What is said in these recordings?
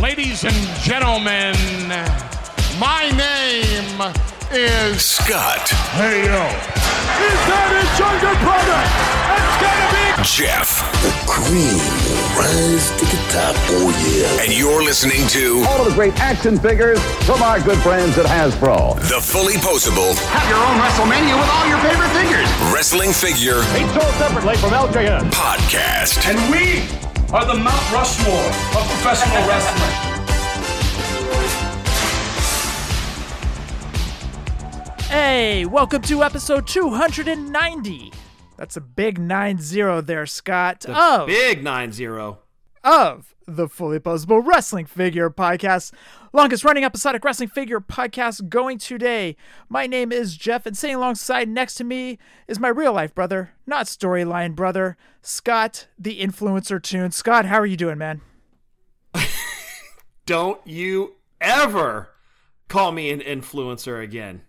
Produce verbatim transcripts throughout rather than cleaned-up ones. Ladies and gentlemen, my name is Scott. Hey, yo. Is that his younger brother? It's gonna be Jeff. The cream will rise to the top, oh yeah. And you're listening to all of the great action figures from our good friends at Hasbro. The fully posable. Have your own WrestleMania with all your favorite figures. Wrestling figure. It's sold separately from L J N. Podcast. And we are the Mount Rushmore of professional wrestling. Hey, welcome to episode two ninety. That's a big nine zero there, Scott. The of big nine zero. Of the Fully Posable Wrestling Figure Podcast. Longest running episodic wrestling figure podcast going today. My name is Jeff, and sitting alongside next to me is my real life brother, not storyline brother, Scott, the influencer tune. Scott, how are you doing, man? Don't you ever call me an influencer again.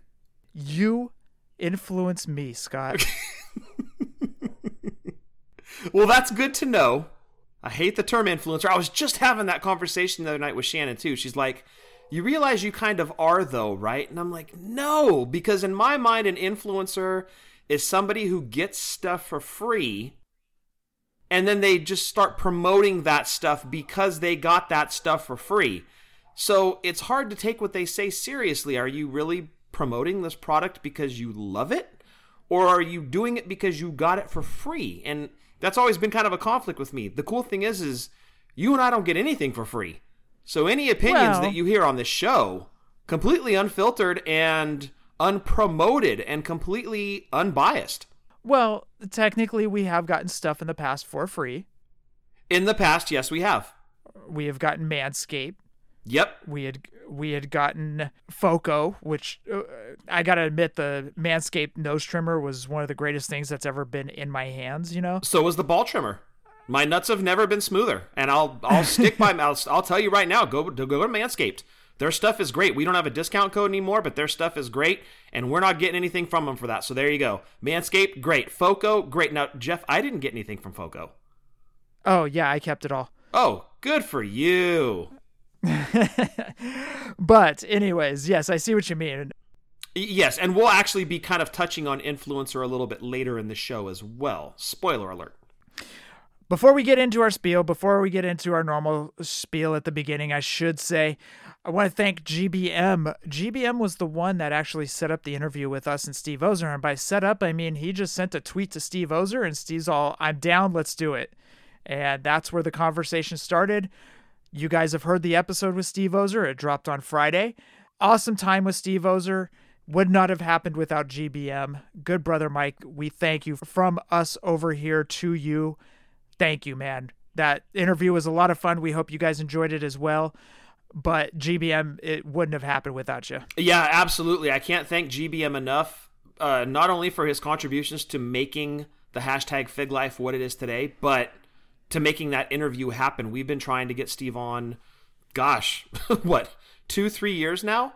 You influence me, Scott. Well, that's good to know. I hate the term influencer. I was just having that conversation the other night with Shannon, too. She's like, you realize you kind of are, though, right? And I'm like, no, because in my mind, an influencer is somebody who gets stuff for free, and then they just start promoting that stuff because they got that stuff for free. So it's hard to take what they say seriously. Are you really promoting this product because you love it, or are you doing it because you got it for free? And that's always been kind of a conflict with me. The cool thing is, is you and I don't get anything for free. So any opinions well, that you hear on this show, completely unfiltered and unpromoted and completely unbiased. Well, technically we have gotten stuff in the past for free. In the past, yes, we have. We have gotten Manscaped. Yep. We had we had gotten Foco, which uh, I got to admit, the Manscaped nose trimmer was one of the greatest things that's ever been in my hands, you know? So was the ball trimmer. My nuts have never been smoother. And I'll I'll stick by, I'll, I'll tell you right now, go, go to Manscaped. Their stuff is great. We don't have a discount code anymore, but their stuff is great. And we're not getting anything from them for that. So there you go. Manscaped, great. Foco, great. Now, Jeff, I didn't get anything from Foco. Oh, yeah, I kept it all. Oh, good for you. But anyways, yes, I see what you mean. Yes, and we'll actually be kind of touching on influencer a little bit later in the show as well. Spoiler alert. Before we get into our spiel, before we get into our normal spiel at the beginning, I should say, I want to thank G B M. G B M was the one that actually set up the interview with us and Steve Ozer. And by set up, I mean he just sent a tweet to Steve Ozer, and Steve's all, I'm down, let's do it. And that's where the conversation started. You guys have heard the episode with Steve Ozer. It dropped on Friday. Awesome time with Steve Ozer. Would not have happened without G B M. Good brother, Mike. We thank you from us over here to you. Thank you, man. That interview was a lot of fun. We hope you guys enjoyed it as well. But G B M, it wouldn't have happened without you. Yeah, absolutely. I can't thank G B M enough, uh, not only for his contributions to making the hashtag Fig Life what it is today, but to making that interview happen. We've been trying to get Steve on, gosh, what, two, three years now?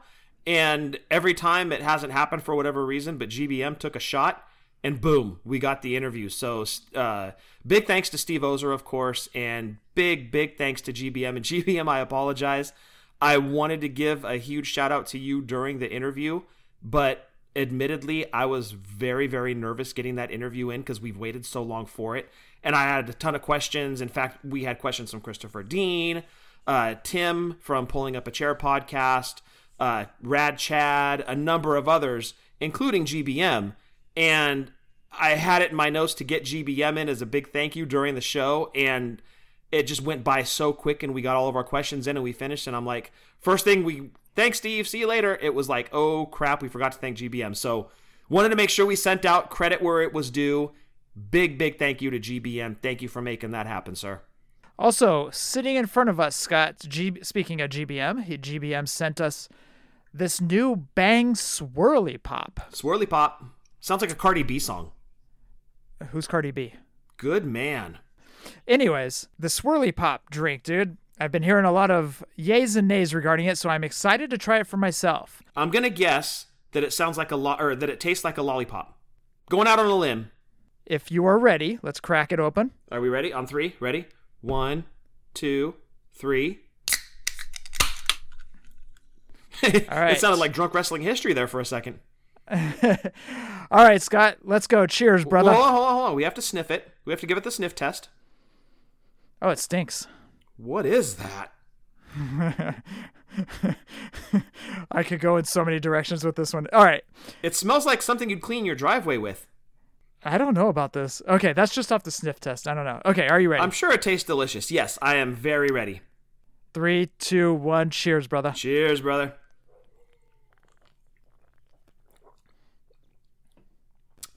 And every time it hasn't happened for whatever reason, but G B M took a shot and boom, we got the interview. So uh, big thanks to Steve Ozer, of course, and big, big thanks to G B M. And G B M, I apologize. I wanted to give a huge shout out to you during the interview, but admittedly, I was very, very nervous getting that interview in because we've waited so long for it. And I had a ton of questions. In fact, we had questions from Christopher Dean, uh, Tim from Pulling Up a Chair podcast, uh, Rad Chad, a number of others, including G B M. And I had it in my notes to get G B M in as a big thank you during the show. And it just went by so quick and we got all of our questions in and we finished. And I'm like, first thing we, thanks, Steve. See you later. It was like, oh, crap, we forgot to thank G B M. So wanted to make sure we sent out credit where it was due. Big, big thank you to G B M. Thank you for making that happen, sir. Also, sitting in front of us, Scott, G- speaking of G B M, he, G B M sent us this new Bang Swirly Pop. Swirly Pop. Sounds like a Cardi B song. Who's Cardi B? Good man. Anyways, the Swirly Pop drink, dude. I've been hearing a lot of yays and nays regarding it, so I'm excited to try it for myself. I'm going to guess that it sounds like a lo- or that it tastes like a lollipop. Going out on a limb. If you are ready, let's crack it open. Are we ready? On three. Ready? One, two, three. All right. It sounded like drunk wrestling history there for a second. All right, Scott, let's go. Cheers, brother. Hold on, hold on, hold on. We have to sniff it. We have to give it the sniff test. Oh, it stinks. What is that? I could go in so many directions with this one. All right. It smells like something you'd clean your driveway with. I don't know about this. Okay, that's just off the sniff test. I don't know. Okay, are you ready? I'm sure it tastes delicious. Yes, I am very ready. Three, two, one. Cheers, brother. Cheers, brother.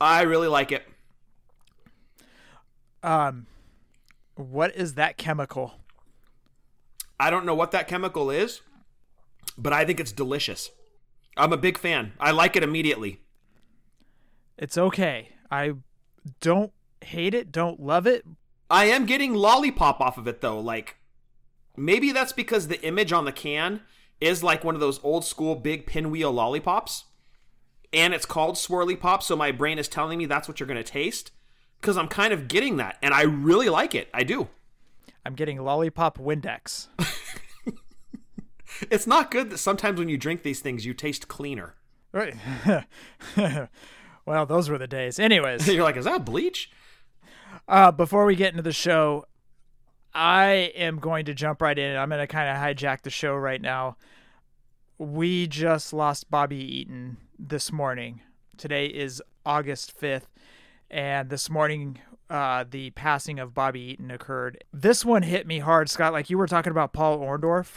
I really like it. Um, what is that chemical? I don't know what that chemical is, but I think it's delicious. I'm a big fan. I like it immediately. It's okay. I don't hate it. Don't love it. I am getting lollipop off of it, though. Like, maybe that's because the image on the can is like one of those old school big pinwheel lollipops. And it's called Swirly Pop, so my brain is telling me that's what you're going to taste. Because I'm kind of getting that, and I really like it. I do. I'm getting Lollipop Windex. It's not good that sometimes when you drink these things, you taste cleaner. Right. Well, those were the days. Anyways. You're like, is that bleach? Uh, before we get into the show, I am going to jump right in. I'm going to kind of hijack the show right now. We just lost Bobby Eaton this morning. Today is August fifth, and this morning uh, the passing of Bobby Eaton occurred. This one hit me hard, Scott. Like you were talking about Paul Orndorff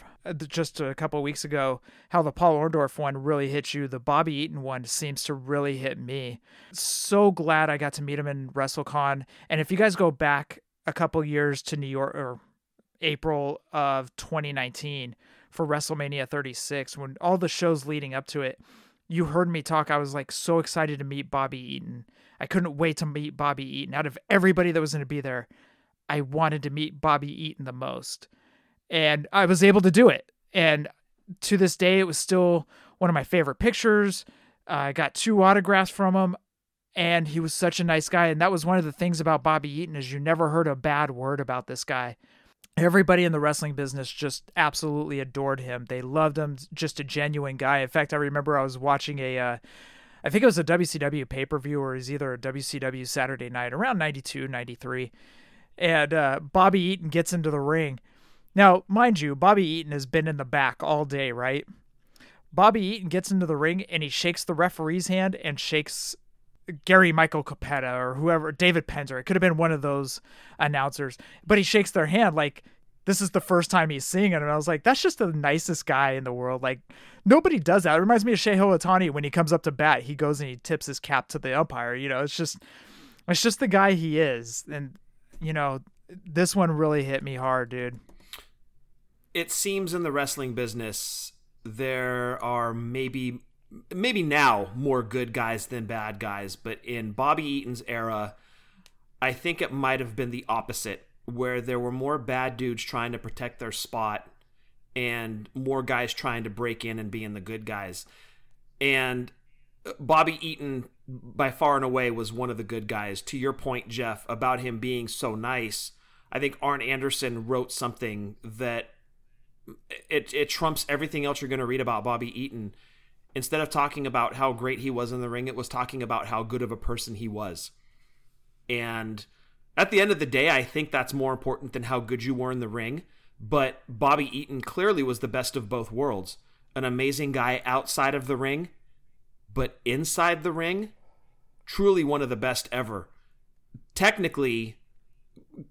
just a couple of weeks ago, how the Paul Orndorff one really hit you. The Bobby Eaton one seems to really hit me. So glad I got to meet him in WrestleCon. And if you guys go back a couple years to New York or April of twenty nineteen for WrestleMania thirty-six, when all the shows leading up to it, you heard me talk. I was like so excited to meet Bobby Eaton. I couldn't wait to meet Bobby Eaton. Out of everybody that was going to be there, I wanted to meet Bobby Eaton the most. And I was able to do it. And to this day, it was still one of my favorite pictures. Uh, I got two autographs from him. And he was such a nice guy. And that was one of the things about Bobby Eaton is you never heard a bad word about this guy. Everybody in the wrestling business just absolutely adored him. They loved him, just a genuine guy. In fact, I remember I was watching a, uh, I think it was a W C W pay-per-view, or it was either a W C W Saturday night, around ninety-two, ninety-three. And uh, Bobby Eaton gets into the ring. Now, mind you, Bobby Eaton has been in the back all day, right? Bobby Eaton gets into the ring, and he shakes the referee's hand and shakes Gary Michael Capetta or whoever, David Penzer. It could have been one of those announcers, but he shakes their hand. Like, this is the first time he's seeing it. And I was like, that's just the nicest guy in the world. Like, nobody does that. It reminds me of Shohei Ohtani. When he comes up to bat, he goes and he tips his cap to the umpire. You know, it's just, it's just the guy he is. And you know, this one really hit me hard, dude. It seems in the wrestling business, there are maybe maybe now more good guys than bad guys, but in Bobby Eaton's era, I think it might have been the opposite, where there were more bad dudes trying to protect their spot and more guys trying to break in and be in the good guys. And Bobby Eaton, by far and away, was one of the good guys. To your point, Jeff, about him being so nice, I think Arn Anderson wrote something that it, it trumps everything else you're going to read about Bobby Eaton. Instead of talking about how great he was in the ring, it was talking about how good of a person he was. And at the end of the day, I think that's more important than how good you were in the ring. But Bobby Eaton clearly was the best of both worlds. An amazing guy outside of the ring, but inside the ring, truly one of the best ever. Technically,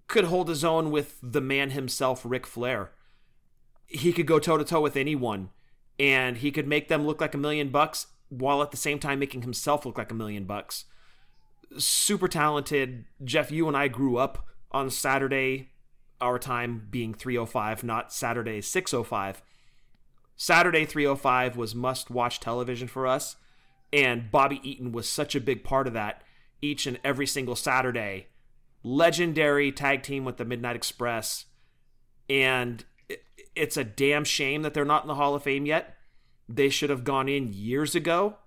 could hold his own with the man himself, Ric Flair. He could go toe-to-toe with anyone. And he could make them look like a million bucks while at the same time making himself look like a million bucks. Super talented. Jeff, you and I grew up on Saturday, our time being three oh five, not Saturday six oh five. Saturday three oh five was must-watch television for us. And Bobby Eaton was such a big part of that each and every single Saturday. Legendary tag team with the Midnight Express. And it's a damn shame that they're not in the Hall of Fame yet. They should have gone in years ago.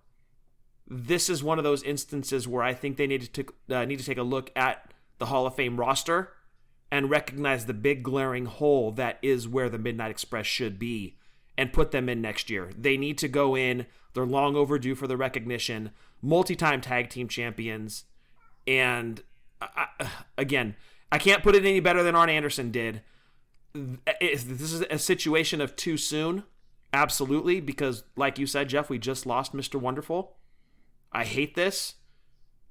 This is one of those instances where I think they need to uh, need to take a look at the Hall of Fame roster and recognize the big glaring hole that is where the Midnight Express should be. and put them in next year. They need to go in. They're long overdue for the recognition. Multi-time tag team champions. And I, again, I can't put it any better than Arn Anderson did. Is this is a situation of too soon? Absolutely, because like you said, Jeff, we just lost Mister Wonderful. I hate this.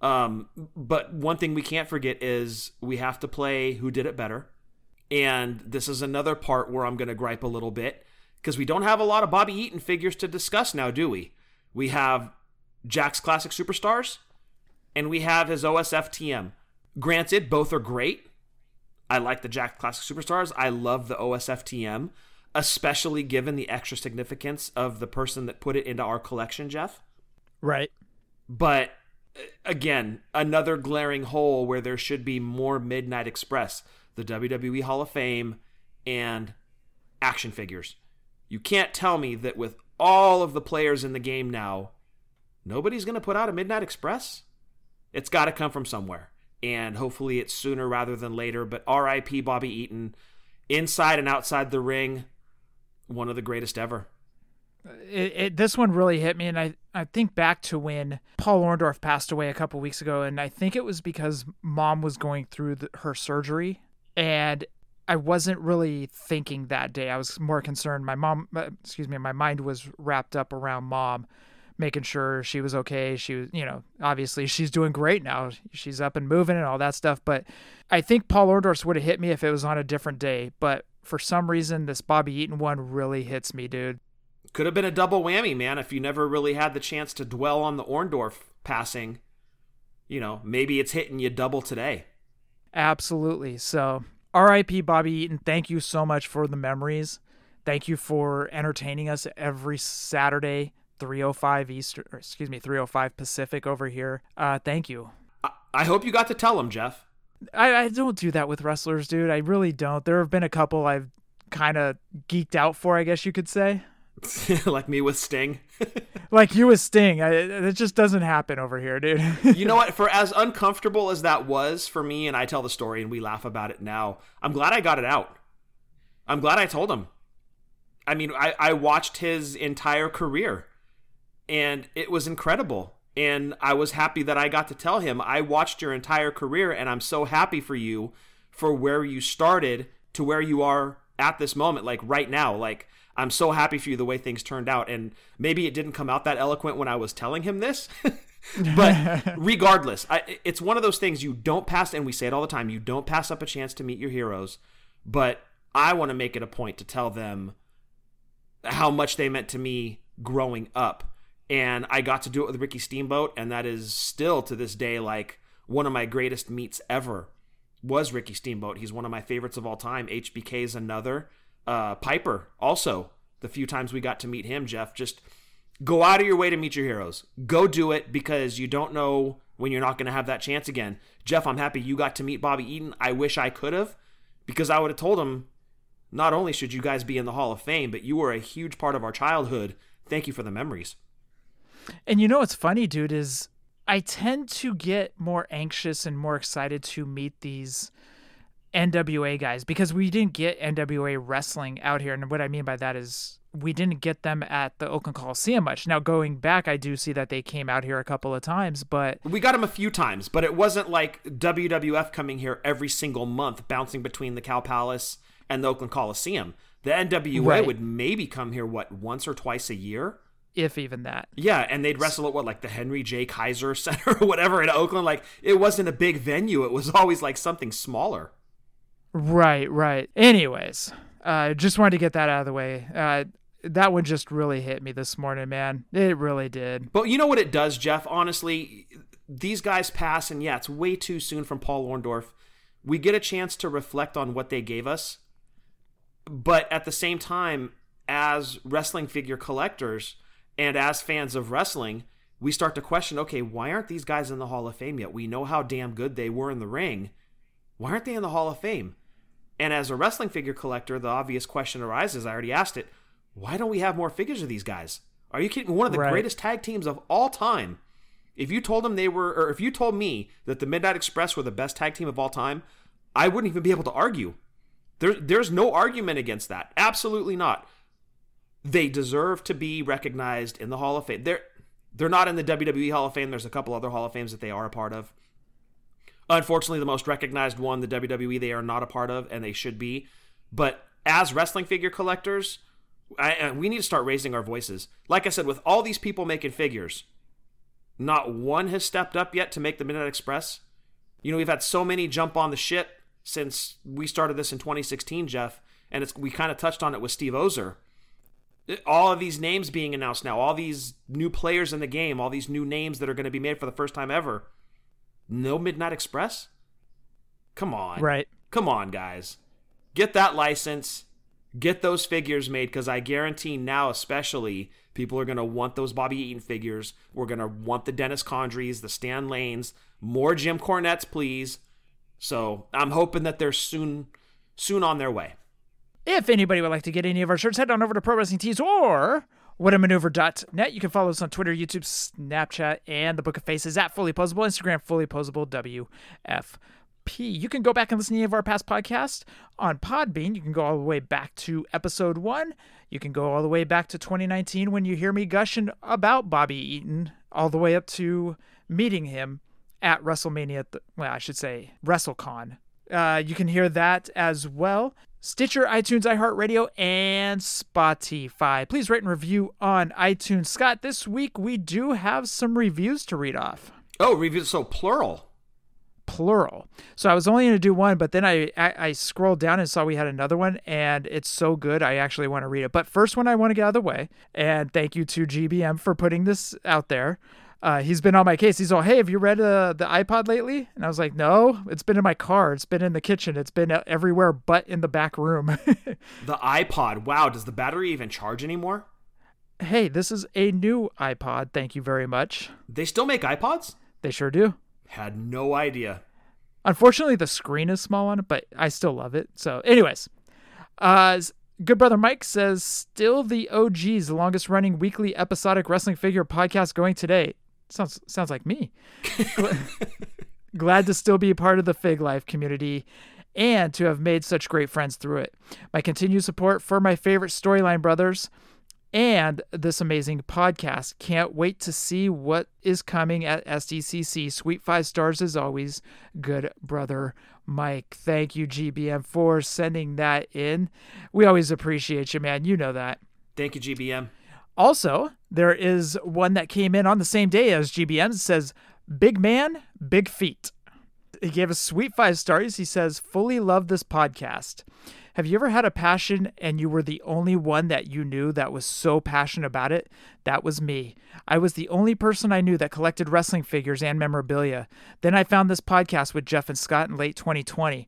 Um, but one thing we can't forget is we have to play who did it better. And this is another part where I'm going to gripe a little bit, because we don't have a lot of Bobby Eaton figures to discuss now, do we? We have Jack's Classic Superstars, and we have his O S F T M. Granted, both are great. I like the Jack Classic Superstars. I love the O S F T M, especially given the extra significance of the person that put it into our collection, Jeff. Right. But, again, another glaring hole where there should be more Midnight Express, the W W E Hall of Fame, and action figures. You can't tell me that with all of the players in the game now, nobody's going to put out a Midnight Express. It's got to come from somewhere. And hopefully it's sooner rather than later. But R I P Bobby Eaton, inside and outside the ring, one of the greatest ever. It, it, this one really hit me. And I, I think back to when Paul Orndorff passed away a couple weeks ago. And I think it was because mom was going through the, her surgery. And I wasn't really thinking that day. I was more concerned. My mom, excuse me, my mind was wrapped up around mom, making sure she was okay. She was, you know, obviously she's doing great now. She's up and moving and all that stuff. But I think Paul Orndorff would have hit me if it was on a different day. But for some reason, this Bobby Eaton one really hits me, dude. Could have been a double whammy, man, if you never really had the chance to dwell on the Orndorff passing. You know, maybe it's hitting you double today. Absolutely. So R I P Bobby Eaton, thank you so much for the memories. Thank you for entertaining us every Saturday, three oh five Eastern, or excuse me, three oh five Pacific over here. Uh, thank you. I, I hope you got to tell him, Jeff. I, I don't do that with wrestlers, dude. I really don't. There have been a couple I've kind of geeked out for, I guess you could say. Like me with Sting. Like you with Sting. I, it just doesn't happen over here, dude. You know what? For as uncomfortable as that was for me, and I tell the story and we laugh about it now, I'm glad I got it out. I'm glad I told him. I mean, I, I watched his entire career. And it was incredible. And I was happy that I got to tell him, I watched your entire career and I'm so happy for you for where you started to where you are at this moment, like right now. Like, I'm so happy for you the way things turned out. And maybe it didn't come out that eloquent when I was telling him this. But regardless, I, it's one of those things you don't pass, and we say it all the time, you don't pass up a chance to meet your heroes. But I want to make it a point to tell them how much they meant to me growing up. And I got to do it with Ricky Steamboat, and that is still to this day like one of my greatest meets ever was Ricky Steamboat. He's one of my favorites of all time. H B K is another. Uh, Piper also, the few times we got to meet him, Jeff, just go out of your way to meet your heroes. Go do it, because you don't know when you're not going to have that chance again. Jeff, I'm happy you got to meet Bobby Eaton. I wish I could have, because I would have told him, not only should you guys be in the Hall of Fame, but you were a huge part of our childhood. Thank you for the memories. And you know what's funny, dude, is I tend to get more anxious and more excited to meet these N W A guys, because we didn't get N W A wrestling out here. And what I mean by that is we didn't get them at the Oakland Coliseum much. Now, going back, I do see that they came out here a couple of times, but... We got them a few times, but it wasn't like W W F coming here every single month, bouncing between the Cow Palace and the Oakland Coliseum. The N W A right. would maybe come here, what, once or twice a year? If even that. Yeah, and they'd wrestle at what, like the Henry J. Kaiser Center or whatever in Oakland. Like, it wasn't a big venue. It was always like something smaller. Right, right. Anyways, I uh, just wanted to get that out of the way. Uh, that one just really hit me this morning, man. It really did. But you know what it does, Jeff? Honestly, these guys pass, and yeah, it's way too soon from Paul Orndorff. We get a chance to reflect on what they gave us. But at the same time, as wrestling figure collectors... and as fans of wrestling, we start to question, okay, why aren't these guys in the Hall of Fame yet? We know how damn good they were in the ring. Why aren't they in the Hall of Fame? And as a wrestling figure collector, the obvious question arises, I already asked it, why don't we have more figures of these guys? Are you kidding? One of the right. greatest tag teams of all time. If you told them they were, or if you told me that the Midnight Express were the best tag team of all time, I wouldn't even be able to argue. There, there's no argument against that. Absolutely not. They deserve to be recognized in the Hall of Fame. They're they're not in the W W E Hall of Fame. There's a couple other Hall of Fames that they are a part of. Unfortunately, the most recognized one, the W W E, they are not a part of, and they should be. But as wrestling figure collectors, I, we need to start raising our voices. Like I said, with all these people making figures, not one has stepped up yet to make the Midnight Express. You know, we've had so many jump on the ship since we started this in twenty sixteen, Jeff, and it's, we kind of touched on it with Steve Ozer. All of these names being announced now, all these new players in the game, all these new names that are going to be made for the first time ever. No Midnight Express? Come on. Right. Come on, guys. Get that license. Get those figures made, because I guarantee now especially people are going to want those Bobby Eaton figures. We're going to want the Dennis Condrys, the Stan Lanes, more Jim Cornettes, please. So I'm hoping that they're soon, soon on their way. If anybody would like to get any of our shirts, head on over to Pro Wrestling Tees or what a maneuver dot net. You can follow us on Twitter, YouTube, Snapchat, and the Book of Faces at Fully Posable, Instagram, Fully Posable, W F P. You can go back and listen to any of our past podcasts on Podbean. You can go all the way back to episode one. You can go all the way back to twenty nineteen when you hear me gushing about Bobby Eaton, all the way up to meeting him at WrestleMania, th- well, I should say WrestleCon. Uh, you can hear that as well. Stitcher, iTunes, iHeartRadio, and Spotify. Please rate and review on iTunes. Scott, this week we do have some reviews to read off. Oh, reviews, so plural. Plural. So I was only going to do one, but then I, I, I scrolled down and saw we had another one, and it's so good I actually want to read it. But first one I want to get out of the way, and thank you to G B M for putting this out there. Uh, he's been on my case. He's all, hey, have you read uh, the iPod lately? And I was like, no, it's been in my car. It's been in the kitchen. It's been everywhere but in the back room. The iPod. Wow. Does the battery even charge anymore? Hey, this is a new iPod. Thank you very much. They still make iPods? They sure do. Had no idea. Unfortunately, the screen is small on it, but I still love it. So anyways, uh, Good Brother Mike says, still the O G's longest running weekly episodic wrestling figure podcast going today. Sounds sounds like me. Glad to still be a part of the Fig Life community and to have made such great friends through it. My continued support for my favorite storyline brothers and this amazing podcast. Can't wait to see what is coming at S D C C. Sweet five stars as always. Good Brother Mike. Thank you, G B M, for sending that in. We always appreciate you, man. You know that. Thank you, G B M. Also, there is one that came in on the same day as G B M. It says, big man, big feet. He gave us sweet five stars. He says, fully love this podcast. Have you ever had a passion and you were the only one that you knew that was so passionate about it? That was me. I was the only person I knew that collected wrestling figures and memorabilia. Then I found this podcast with Jeff and Scott in late twenty twenty.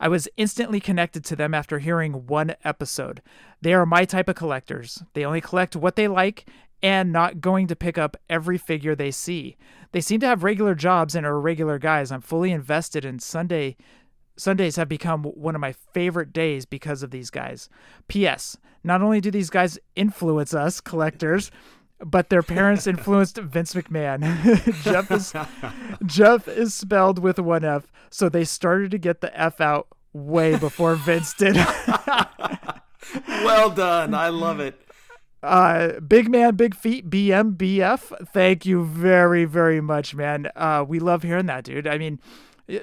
I was instantly connected to them after hearing one episode. They are my type of collectors. They only collect what they like and not going to pick up every figure they see. They seem to have regular jobs and are regular guys. I'm fully invested in Sunday. Sundays have become one of my favorite days because of these guys. P S. Not only do these guys influence us collectors, but their parents influenced Vince McMahon. Jeff is Jeff is spelled with one F, so they started to get the F out way before Vince did. Well done. I love it. Uh, big man, big feet, B M B F. Thank you very, very much, man. Uh, we love hearing that, dude. I mean,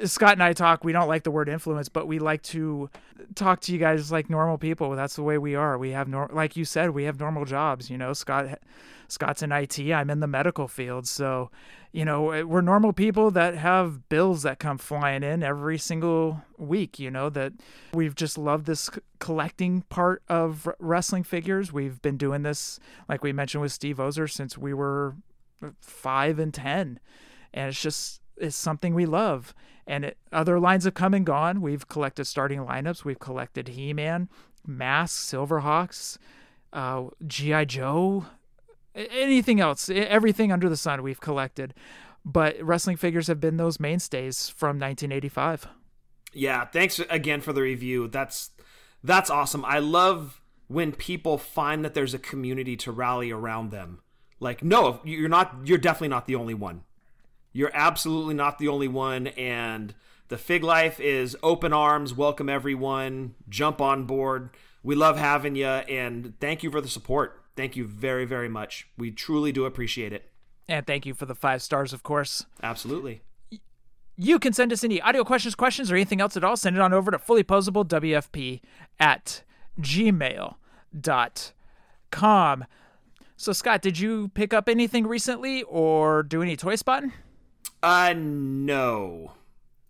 Scott and I talk, we don't like the word influence, but we like to talk to you guys like normal people. That's the way we are. We have, nor- like you said, we have normal jobs, you know, Scott, Scott's in I T, I'm in the medical field. So, you know, we're normal people that have bills that come flying in every single week, you know, that we've just loved this collecting part of wrestling figures. We've been doing this, like we mentioned with Steve Ozer, since we were five and ten. And it's just, is something we love, and it, other lines have come and gone. We've collected starting lineups. We've collected He-Man, masks, Silverhawks, uh, G I. Joe, anything else, everything under the sun we've collected. But wrestling figures have been those mainstays from nineteen eighty-five. Yeah, thanks again for the review. That's that's awesome. I love when people find that there's a community to rally around them. Like, no, you're not. You're definitely not the only one. You're absolutely not the only one, and the Fig Life is open arms, welcome everyone, jump on board. we love having you, and thank you for the support. Thank you very, very much. We truly do appreciate it. And thank you for the five stars, of course. Absolutely. You can send us any audio questions, questions, or anything else at all. Send it on over to fully posable W F P at gmail dot com. So, Scott, did you pick up anything recently or do any toy spotting? Uh, no,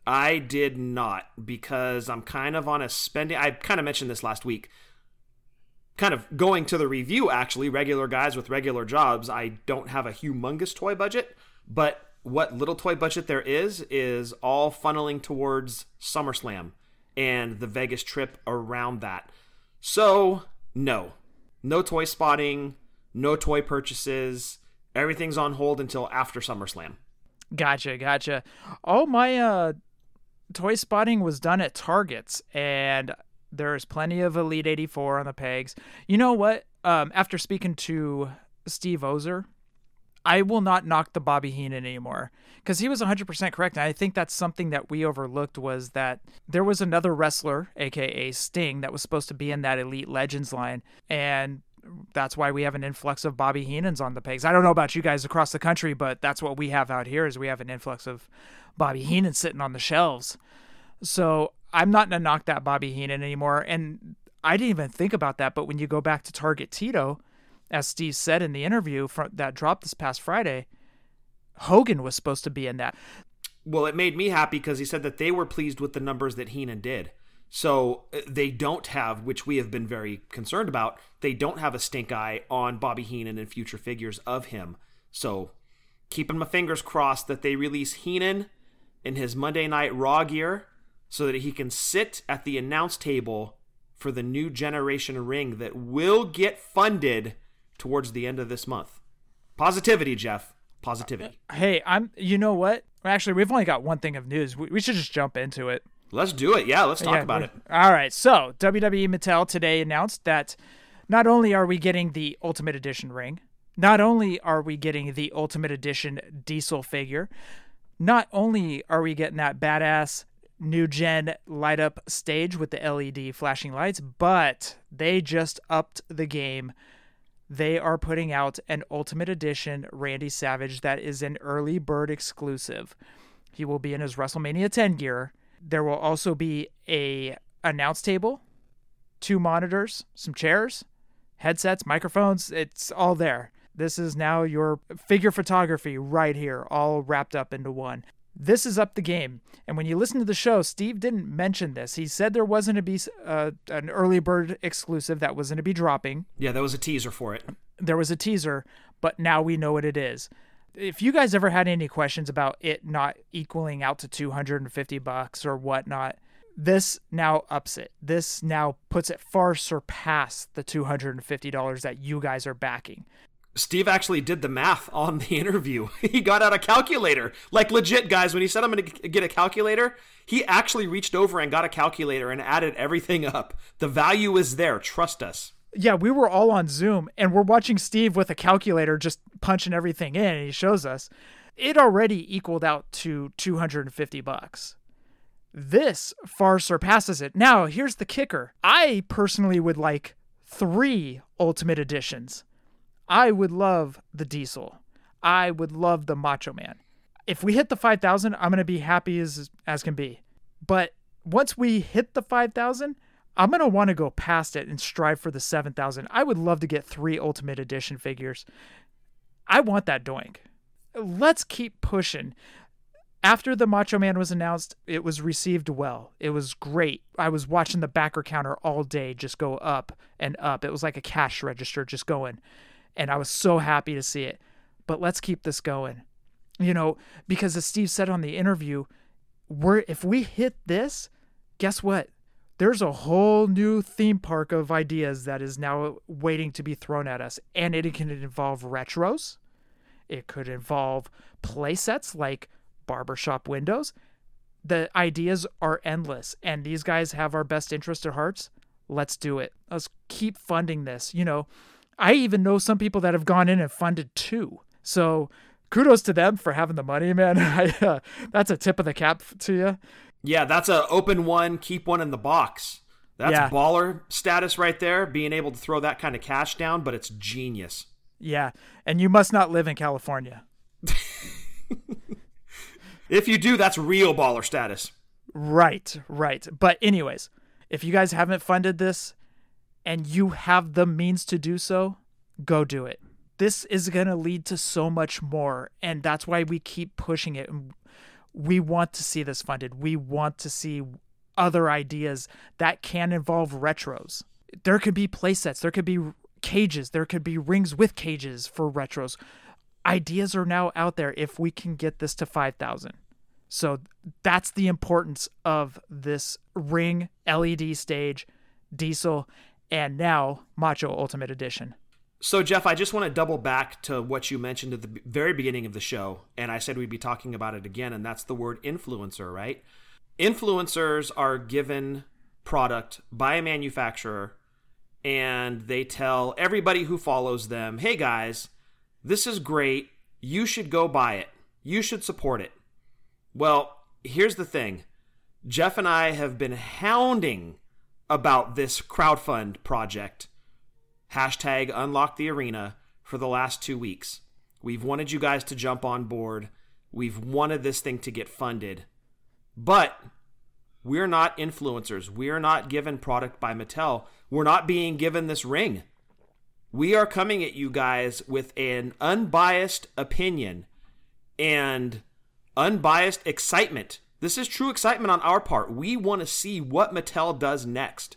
I did not, because I'm kind of on a spending. I kind of mentioned this last week. Kind of going to the review, actually, regular guys with regular jobs. I don't have a humongous toy budget, but what little toy budget there is is all funneling towards SummerSlam and the Vegas trip around that. So, no. No toy spotting, no toy purchases. Everything's on hold until after SummerSlam. Gotcha, gotcha. All my uh, toy spotting was done at Target's, and there's plenty of Elite eighty-four on the pegs. You know what? Um, after speaking to Steve Ozer, I will not knock the Bobby Heenan anymore, because he was one hundred percent correct. And I think that's something that we overlooked, was that there was another wrestler, a k a. Sting, that was supposed to be in that Elite Legends line, and that's why we have an influx of Bobby Heenans on the pegs. I don't know about you guys across the country, but that's what we have out here, is we have an influx of Bobby Heenan sitting on the shelves. So I'm not going to knock that Bobby Heenan anymore. And I didn't even think about that, but when you go back to Target Tito, as Steve said in the interview that dropped this past Friday, Hogan was supposed to be in that. Well, it made me happy because he said that they were pleased with the numbers that Heenan did. So they don't have, which we have been very concerned about, they don't have a stink eye on Bobby Heenan and future figures of him. So keeping my fingers crossed that they release Heenan in his Monday Night Raw gear, so that he can sit at the announce table for the new generation ring that will get funded towards the end of this month. Positivity, Jeff. Positivity. Hey, I'm. You know what? Actually, we've only got one thing of news. We, we should just jump into it. Let's do it. Yeah, let's talk yeah, about it. All right. So, W W E Mattel today announced that not only are we getting the Ultimate Edition ring, not only are we getting the Ultimate Edition Diesel figure, not only are we getting that badass new gen light up stage with the L E D flashing lights, but they just upped the game. They are putting out an Ultimate Edition Randy Savage that is an early bird exclusive. He will be in his WrestleMania ten gear. There will also be a announce table, two monitors, some chairs, headsets, microphones. It's all there. This is now your figure photography right here, all wrapped up into one. This is up the game. And when you listen to the show, Steve didn't mention this. He said there wasn't to be uh, an early bird exclusive that wasn't to be dropping. Yeah, there was a teaser for it. There was a teaser, but now we know what it is. If you guys ever had any questions about it not equaling out to two hundred fifty bucks or whatnot, this now ups it. This now puts it far surpast the two hundred fifty dollars that you guys are backing. Steve actually did the math on the interview. He got out a calculator. Like, legit, guys, when he said I'm going to get a calculator, he actually reached over and got a calculator and added everything up. The value is there. Trust us. Yeah, we were all on Zoom, and we're watching Steve with a calculator just punching everything in, and he shows us. It already equaled out to two hundred fifty bucks. This far surpasses it. Now, here's the kicker. I personally would like three Ultimate Editions. I would love the Diesel. I would love the Macho Man. If we hit the five thousand, I'm going to be happy as as can be. But once we hit the five thousand, I'm going to want to go past it and strive for the seven thousand. I would love to get three Ultimate Edition figures. I want that doink. Let's keep pushing. After the Macho Man was announced, it was received well. It was great. I was watching the backer counter all day just go up and up. It was like a cash register just going. And I was so happy to see it. But let's keep this going. You know, because as Steve said on the interview, we're, if we hit this, guess what? There's a whole new theme park of ideas that is now waiting to be thrown at us. And it can involve retros. It could involve play sets like barbershop windows. The ideas are endless. And these guys have our best interest at heart. Let's do it. Let's keep funding this, you know. I even know some people that have gone in and funded two. So kudos to them for having the money, man. I, uh, that's a tip of the cap to you. Yeah, that's an open one, keep one in the box. That's yeah. baller status right there, being able to throw that kind of cash down, but it's genius. Yeah, and you must not live in California. If you do, that's real baller status. Right, right. But anyways, if you guys haven't funded this and you have the means to do so, go do it. This is going to lead to so much more, and that's why we keep pushing it. We want to see this funded. We want to see other ideas that can involve retros. There could be play sets. There could be cages. There could be rings with cages for retros. Ideas are now out there if we can get this to five thousand. So that's the importance of this ring, L E D stage, Diesel, and now Macho Ultimate Edition. So, Jeff, I just want to double back to what you mentioned at the very beginning of the show, and I said we'd be talking about it again, and that's the word influencer, right? Influencers are given product by a manufacturer, and they tell everybody who follows them, hey, guys, this is great. You should go buy it. You should support it. Well, here's the thing. Jeff and I have been hounding about this crowdfund project, hashtag unlock the arena, for the last two weeks. We've wanted you guys to jump on board. We've wanted this thing to get funded. But we're not influencers. We're not given product by Mattel. We're not being given this ring. We are coming at you guys with an unbiased opinion and unbiased excitement. This is true excitement on our part. We want to see what Mattel does next.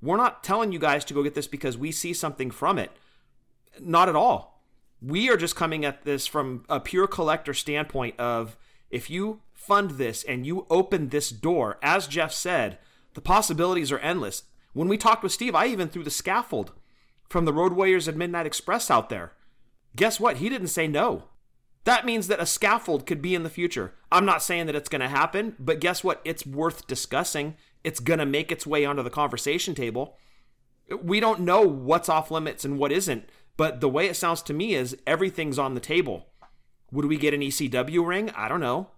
We're not telling you guys to go get this because we see something from it. Not at all. We are just coming at this from a pure collector standpoint of, if you fund this and you open this door, as Jeff said, the possibilities are endless. When we talked with Steve, I even threw the scaffold from the Road Warriors and Midnight Express out there. Guess what? He didn't say no. That means that a scaffold could be in the future. I'm not saying that it's going to happen, but guess what? It's worth discussing. It's going to make its way onto the conversation table. We don't know what's off limits and what isn't, but the way it sounds to me is everything's on the table. Would we get an E C W ring? I don't know.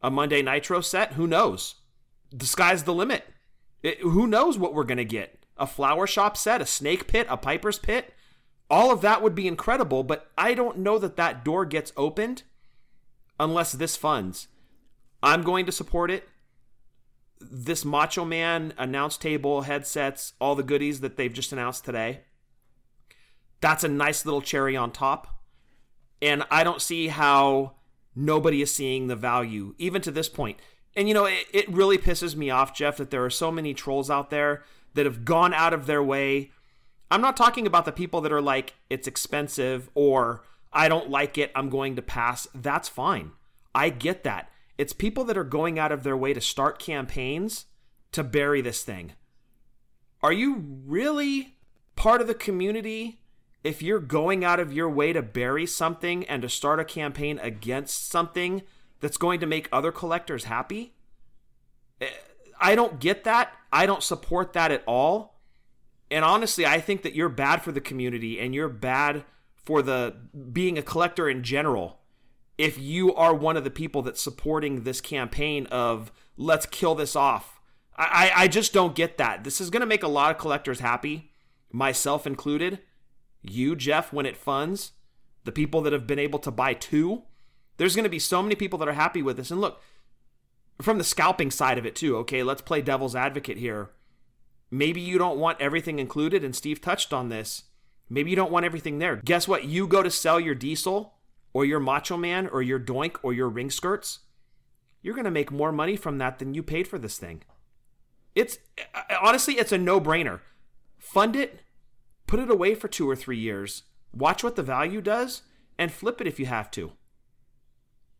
A Monday Nitro set? Who knows? The sky's the limit. It, who knows what we're going to get? A flower shop set, a snake pit, a Piper's Pit. All of that would be incredible, but I don't know that that door gets opened unless this funds. I'm going to support it. This Macho Man announce table, headsets, all the goodies that they've just announced today, that's a nice little cherry on top. And I don't see how nobody is seeing the value, even to this point. And, you know, it, it really pisses me off, Jeff, that there are so many trolls out there that have gone out of their way. I'm not talking about the people that are like, it's expensive, or I don't like it, I'm going to pass. That's fine. I get that. It's people that are going out of their way to start campaigns to bury this thing. Are you really part of the community if you're going out of your way to bury something and to start a campaign against something that's going to make other collectors happy? I don't get that. I don't support that at all. And honestly, I think that you're bad for the community and you're bad for the being a collector in general if you are one of the people that's supporting this campaign of let's kill this off. I, I just don't get that. This is going to make a lot of collectors happy, myself included. You, Jeff, when it funds, the people that have been able to buy two, there's going to be so many people that are happy with this. And look, from the scalping side of it too, okay, let's play devil's advocate here. Maybe you don't want everything included, and Steve touched on this. Maybe you don't want everything there. Guess what? You go to sell your Diesel, or your Macho Man, or your Doink, or your ring skirts, you're going to make more money from that than you paid for this thing. It's honestly, it's a no-brainer. Fund it, put it away for two or three years, watch what the value does, and flip it if you have to.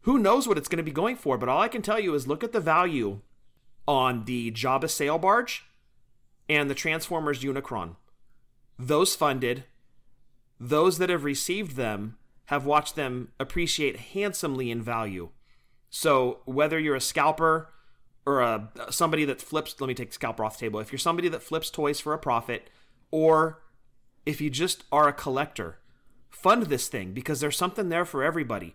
Who knows what it's going to be going for, but all I can tell you is look at the value on the Jabba's sail barge and the Transformers Unicron. Those funded, those that have received them, have watched them appreciate handsomely in value. So whether you're a scalper or a, somebody that flips, let me take the scalper off the table. If you're somebody that flips toys for a profit, or if you just are a collector, fund this thing because there's something there for everybody.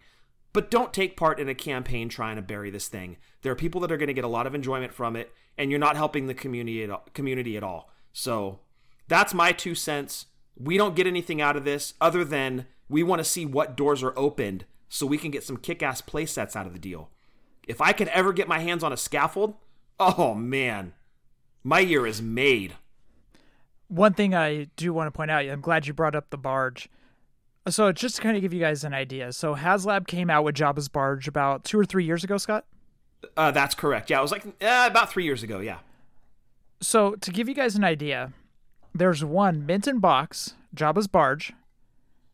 But don't take part in a campaign trying to bury this thing. There are people that are going to get a lot of enjoyment from it, and you're not helping the community at all, community at all. So that's my two cents. We don't get anything out of this other than we want to see what doors are opened so we can get some kick-ass play sets out of the deal. If I could ever get my hands on a scaffold, oh, man, my year is made. One thing I do want to point out, I'm glad you brought up the barge. So just to kind of give you guys an idea, so HasLab came out with Jabba's Barge about two or three years ago, Scott? Uh, that's correct. Yeah, it was like uh, about three years ago, yeah. So to give you guys an idea, there's one mint in box, Jabba's Barge,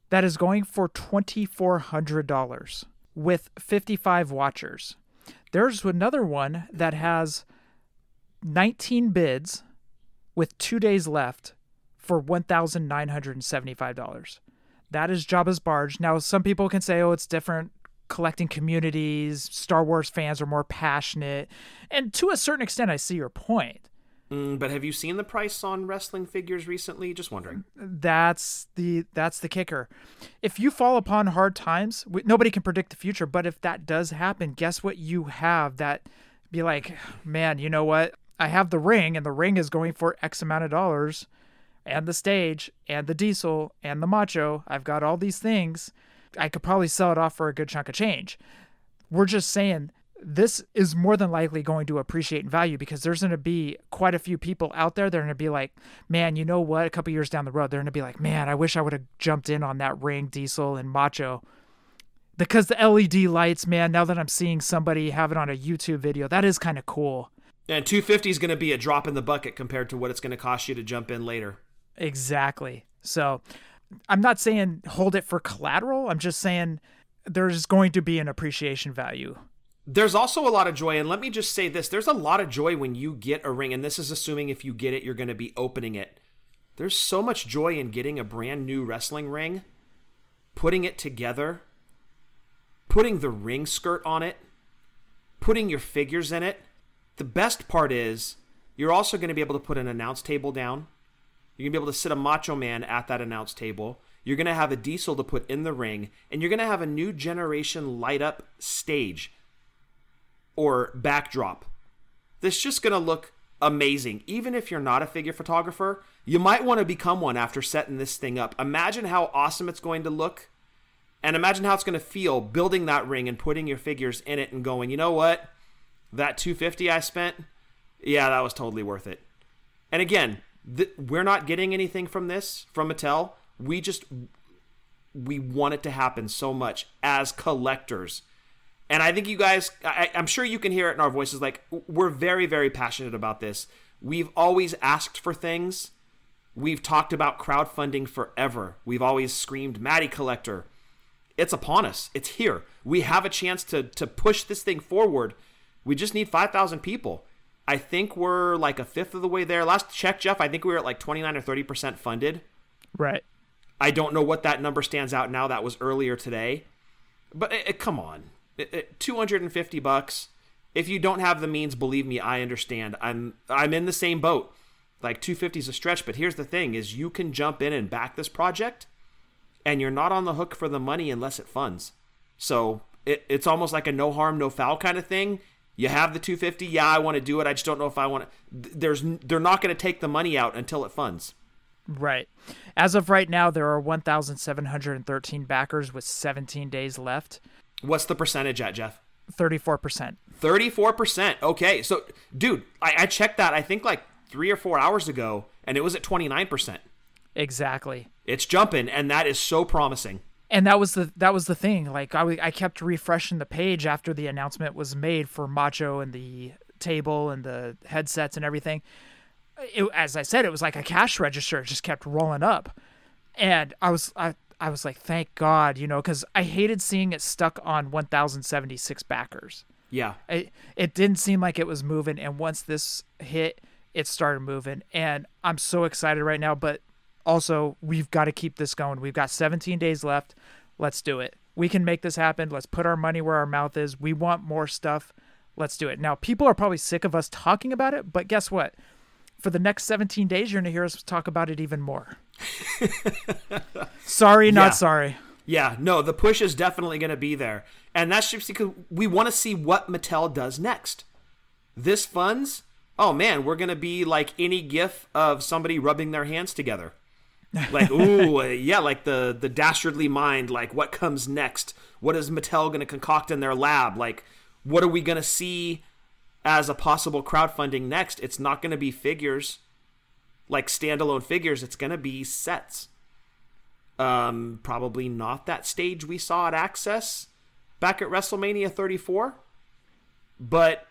that is going for two thousand four hundred dollars with fifty-five watchers. There's another one that has nineteen bids with two days left for one thousand nine hundred seventy-five dollars. That is Jabba's Barge. Now, some people can say, oh, it's different. Collecting communities, Star Wars fans are more passionate. And to a certain extent, I see your point. Mm, but have you seen the price on wrestling figures recently? Just wondering. That's the that's the kicker. If you fall upon hard times, we, nobody can predict the future. But if that does happen, guess what you have that be like, man, you know what? I have the ring, and the ring is going for X amount of dollars. And the stage, and the diesel, and the macho. I've got all these things. I could probably sell it off for a good chunk of change. We're just saying this is more than likely going to appreciate in value because there's going to be quite a few people out there. They're going to be like, man, you know what? A couple years down the road, they're going to be like, man, I wish I would have jumped in on that ring, diesel, and macho. Because the L E D lights, man, now that I'm seeing somebody have it on a YouTube video, that is kind of cool. And two hundred fifty dollars is going to be a drop in the bucket compared to what it's going to cost you to jump in later. Exactly. So I'm not saying hold it for collateral. I'm just saying there's going to be an appreciation value. There's also a lot of joy. And let me just say this. There's a lot of joy when you get a ring. And this is assuming if you get it, you're going to be opening it. There's so much joy in getting a brand new wrestling ring, putting it together, putting the ring skirt on it, putting your figures in it. The best part is you're also going to be able to put an announce table down. You're going to be able to sit a Macho Man at that announce table. You're going to have a Diesel to put in the ring. And you're going to have a new generation light-up stage or backdrop. This is just going to look amazing. Even if you're not a figure photographer, you might want to become one after setting this thing up. Imagine how awesome it's going to look. And imagine how it's going to feel building that ring and putting your figures in it and going, you know what? That two hundred fifty dollars I spent, yeah, that was totally worth it. And again, we're not getting anything from this, from Mattel. We just, we want it to happen so much as collectors. And I think you guys, I, I'm sure you can hear it in our voices. Like, we're very, very passionate about this. We've always asked for things. We've talked about crowdfunding forever. We've always screamed, Matty Collector. It's upon us. It's here. We have a chance to to push this thing forward. We just need five thousand people. I think we're like a fifth of the way there. Last check, Jeff, I think we were at like twenty-nine or thirty percent funded. Right. I don't know what that number stands out now. That was earlier today. But it, it, come on. It, it, two hundred fifty bucks. If you don't have the means, believe me, I understand. I'm I'm in the same boat. Like two hundred fifty is a stretch, but here's the thing is you can jump in and back this project and you're not on the hook for the money unless it funds. So, it, it's almost like a no harm, no foul kind of thing. You have the two hundred fifty. Yeah, I want to do it. I just don't know if I want to. There's, they're not going to take the money out until it funds. Right. As of right now, there are one thousand seven hundred thirteen backers with seventeen days left. What's the percentage at, Jeff? thirty-four percent. thirty-four percent. Okay. So, dude, I, I checked that, I think, like three or four hours ago, and it was at twenty-nine percent. Exactly. It's jumping, and that is so promising. And that was the that was the thing. Like I, w- I kept refreshing the page after the announcement was made for Macho and the table and the headsets and everything. It, as I said, it was like a cash register. It just kept rolling up, and I was I, I was like, thank God, you know, because I hated seeing it stuck on one thousand seventy-six backers. Yeah, it it didn't seem like it was moving, and once this hit, it started moving, and I'm so excited right now, but. Also, we've got to keep this going. We've got seventeen days left. Let's do it. We can make this happen. Let's put our money where our mouth is. We want more stuff. Let's do it. Now, people are probably sick of us talking about it, but guess what? For the next seventeen days, you're going to hear us talk about it even more. Sorry, not yeah. sorry. Yeah, no, the push is definitely going to be there. And that's just because we want to see what Mattel does next. This funds, oh man, we're going to be like any gif of somebody rubbing their hands together. Like, ooh, yeah, like the, the dastardly mind, like what comes next? What is Mattel going to concoct in their lab? Like, what are we going to see as a possible crowdfunding next? It's not going to be figures, like standalone figures. It's going to be sets. Um, probably not that stage we saw at Access back at WrestleMania thirty-four. But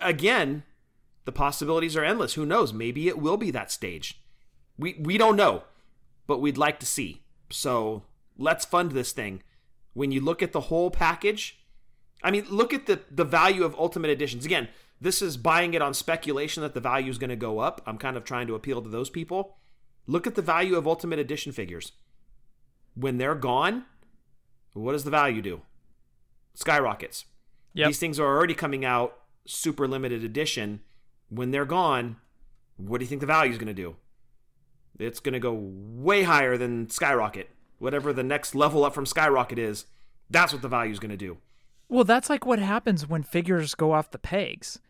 again, the possibilities are endless. Who knows? Maybe it will be that stage. We we don't know, but we'd like to see. So let's fund this thing. When you look at the whole package, I mean, look at the, the value of Ultimate Editions. Again, this is buying it on speculation that the value is going to go up. I'm kind of trying to appeal to those people. Look at the value of Ultimate Edition figures. When they're gone, what does the value do? Skyrockets. Yep. These things are already coming out super limited edition. When they're gone, what do you think the value is going to do? It's going to go way higher than skyrocket. Whatever the next level up from skyrocket is, that's what the value is going to do. Well, that's like what happens when figures go off the pegs.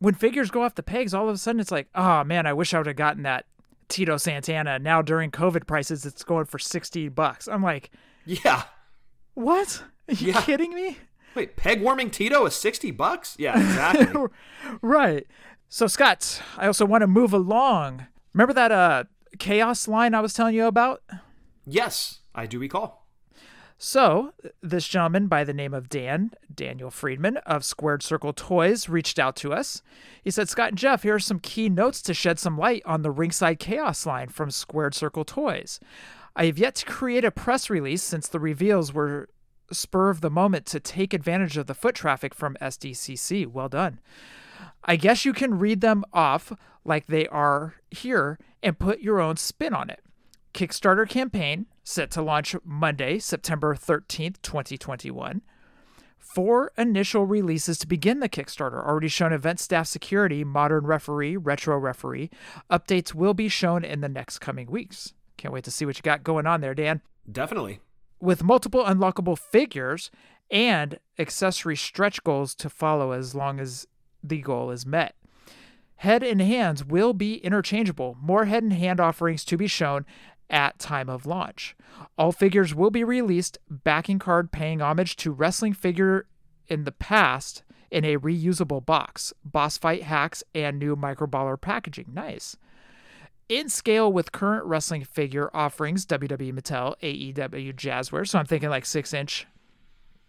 When figures go off the pegs, all of a sudden it's like, oh man, I wish I would have gotten that Tito Santana. Now during COVID prices, it's going for sixty bucks. I'm like, yeah, what? Are you yeah. kidding me? Wait, peg warming Tito is sixty bucks? Yeah, exactly. Right. So Scott, I also want to move along. Remember that uh, chaos line I was telling you about? Yes, I do recall. So, this gentleman by the name of Dan, Daniel Friedman of Squared Circle Toys, reached out to us. He said, Scott and Jeff, here are some key notes to shed some light on the Ringside Chaos line from Squared Circle Toys. I have yet to create a press release since the reveals were spur of the moment to take advantage of the foot traffic from S D C C. Well done. I guess you can read them off like they are here and put your own spin on it. Kickstarter campaign set to launch Monday, September thirteenth, twenty twenty-one. Four initial releases to begin the Kickstarter. Already shown event staff security, modern referee, retro referee. Updates will be shown in the next coming weeks. Can't wait to see what you got going on there, Dan. Definitely. With multiple unlockable figures and accessory stretch goals to follow as long as the goal is met. Head and hands will be interchangeable. More head and hand offerings to be shown at time of launch. All figures will be released, backing card paying homage to wrestling figure in the past in a reusable box, boss fight hacks, and new microballer packaging. Nice. In scale with current wrestling figure offerings, W W E Mattel, A E W Jazzware, so I'm thinking like six inch.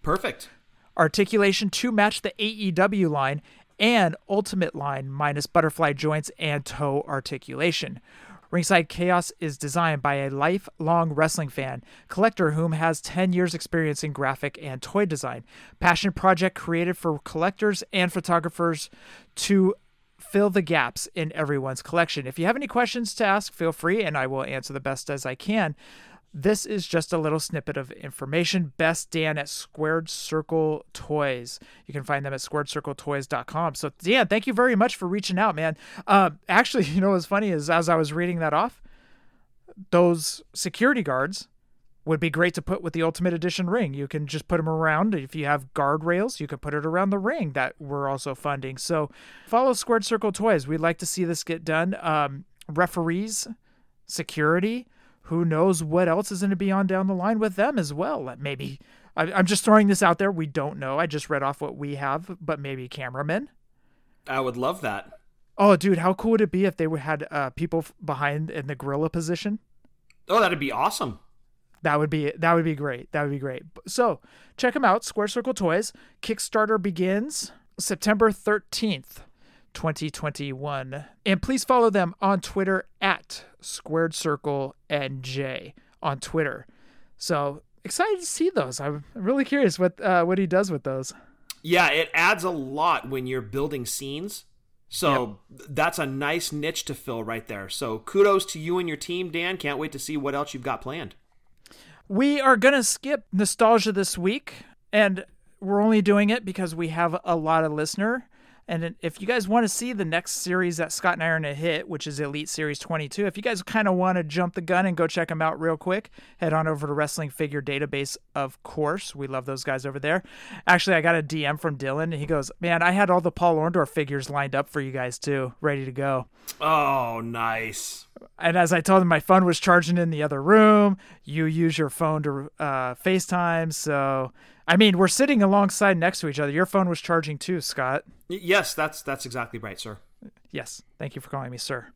Perfect. Articulation to match the A E W line and Ultimate line minus butterfly joints and toe articulation. Ringside Chaos is designed by a lifelong wrestling fan, collector whom has ten years experience in graphic and toy design. Passion project created for collectors and photographers to fill the gaps in everyone's collection. If you have any questions to ask, feel free, and I will answer the best as I can. This is just a little snippet of information. Best Dan at Squared Circle Toys. You can find them at squared circle toys dot com. So, Dan, thank you very much for reaching out, man. Uh, actually, you know what's funny is as I was reading that off, those security guards would be great to put with the Ultimate Edition ring. You can just put them around. If you have guardrails, you can put it around the ring that we're also funding. So, follow Squared Circle Toys. We'd like to see this get done. Um, referees, security. Who knows what else is going to be on down the line with them as well? Maybe I'm just throwing this out there. We don't know. I just read off what we have, but maybe cameramen. I would love that. Oh, dude, how cool would it be if they had uh, people behind in the gorilla position? Oh, that'd be awesome. That would be that would be great. That would be great. So check them out. Square Circle Toys. Kickstarter begins September thirteenth, twenty twenty-one. And please follow them on Twitter at Squared Circle N J on Twitter. So excited to see those. I'm really curious what uh, what he does with those. Yeah, it adds a lot when you're building scenes. So yep. That's a nice niche to fill right there. So kudos to you and your team, Dan. Can't wait to see what else you've got planned. We are going to skip nostalgia this week, and we're only doing it because we have a lot of listener And if you guys want to see the next series that Scott and I are going to hit, which is Elite Series twenty-two, if you guys kind of want to jump the gun and go check them out real quick, head on over to Wrestling Figure Database, of course. We love those guys over there. Actually, I got a D M from Dylan, and he goes, man, I had all the Paul Orndorff figures lined up for you guys, too, ready to go. Oh, nice. And as I told him, my phone was charging in the other room. You use your phone to uh, FaceTime, so... I mean, we're sitting alongside next to each other. Your phone was charging too, Scott. Yes, that's that's exactly right, sir. Yes. Thank you for calling me, sir.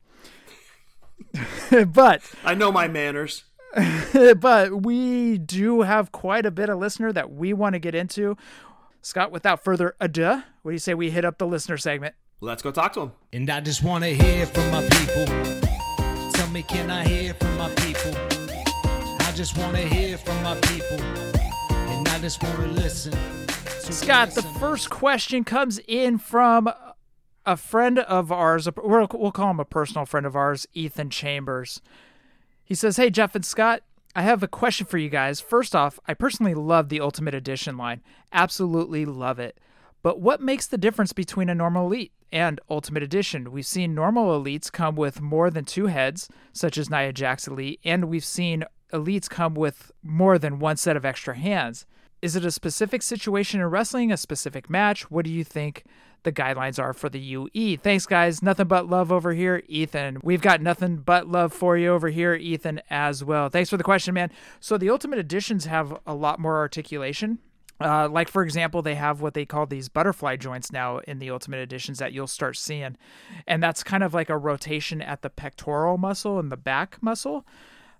But I know my manners. But we do have quite a bit of listener that we want to get into. Scott, without further ado, what do you say we hit up the listener segment? Let's go talk to him. And I just want to hear from my people. Tell me, can I hear from my people? I just want to hear from my people. Just want to listen. So Scott, listen. The first question comes in from a friend of ours. We'll call him a personal friend of ours, Ethan Chambers. He says, hey, Jeff and Scott, I have a question for you guys. First off, I personally love the Ultimate Edition line. Absolutely love it. But what makes the difference between a normal Elite and Ultimate Edition? We've seen normal Elites come with more than two heads, such as Nia Jax Elite, and we've seen Elites come with more than one set of extra hands. Is it a specific situation in wrestling, a specific match? What do you think the guidelines are for the U E? Thanks, guys. Nothing but love over here, Ethan. We've got nothing but love for you over here, Ethan, as well. Thanks for the question, man. So the Ultimate Editions have a lot more articulation. Uh, like, for example, they have what they call these butterfly joints now in the Ultimate Editions that you'll start seeing. And that's kind of like a rotation at the pectoral muscle and the back muscle.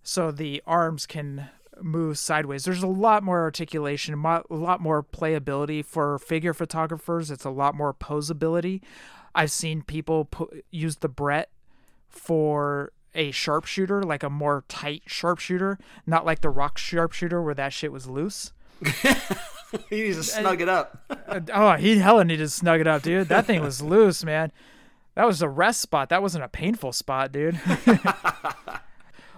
So the arms can... move sideways. There's a lot more articulation, a lot more playability for figure photographers. It's a lot more posability. I've seen people pu- use the Brett for a sharpshooter, like a more tight sharpshooter, not like the Rock sharpshooter where that shit was loose. He needs to snug it up. Oh, he hella needed to snug it up, dude. That thing was loose, man. That was a rest spot. That wasn't a painful spot, dude.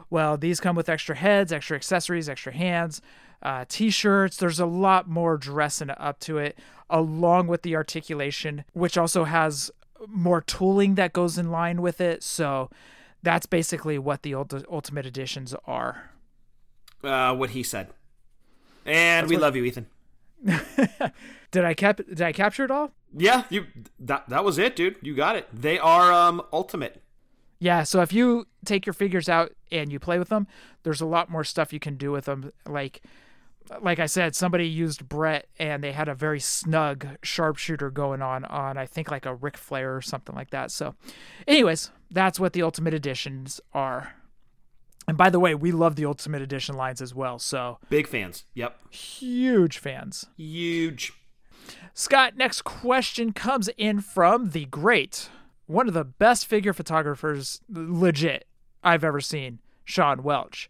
Well, these come with extra heads, extra accessories, extra hands, uh, T-shirts. There's a lot more dressing up to it, along with the articulation, which also has more tooling that goes in line with it. So that's basically what the Ultimate Editions are. Uh, what he said. And that's we what... love you, Ethan. Did I cap- Did I capture it all? Yeah, you. That that was it, dude. You got it. They are um, ultimate. Yeah, so if you take your figures out and you play with them, there's a lot more stuff you can do with them. Like like I said, somebody used Brett, and they had a very snug sharpshooter going on, on I think like a Ric Flair or something like that. So anyways, that's what the Ultimate Editions are. And by the way, we love the Ultimate Edition lines as well. So big fans, yep. Huge fans. Huge. Scott, next question comes in from the great... one of the best figure photographers, legit, I've ever seen, Sean Welch.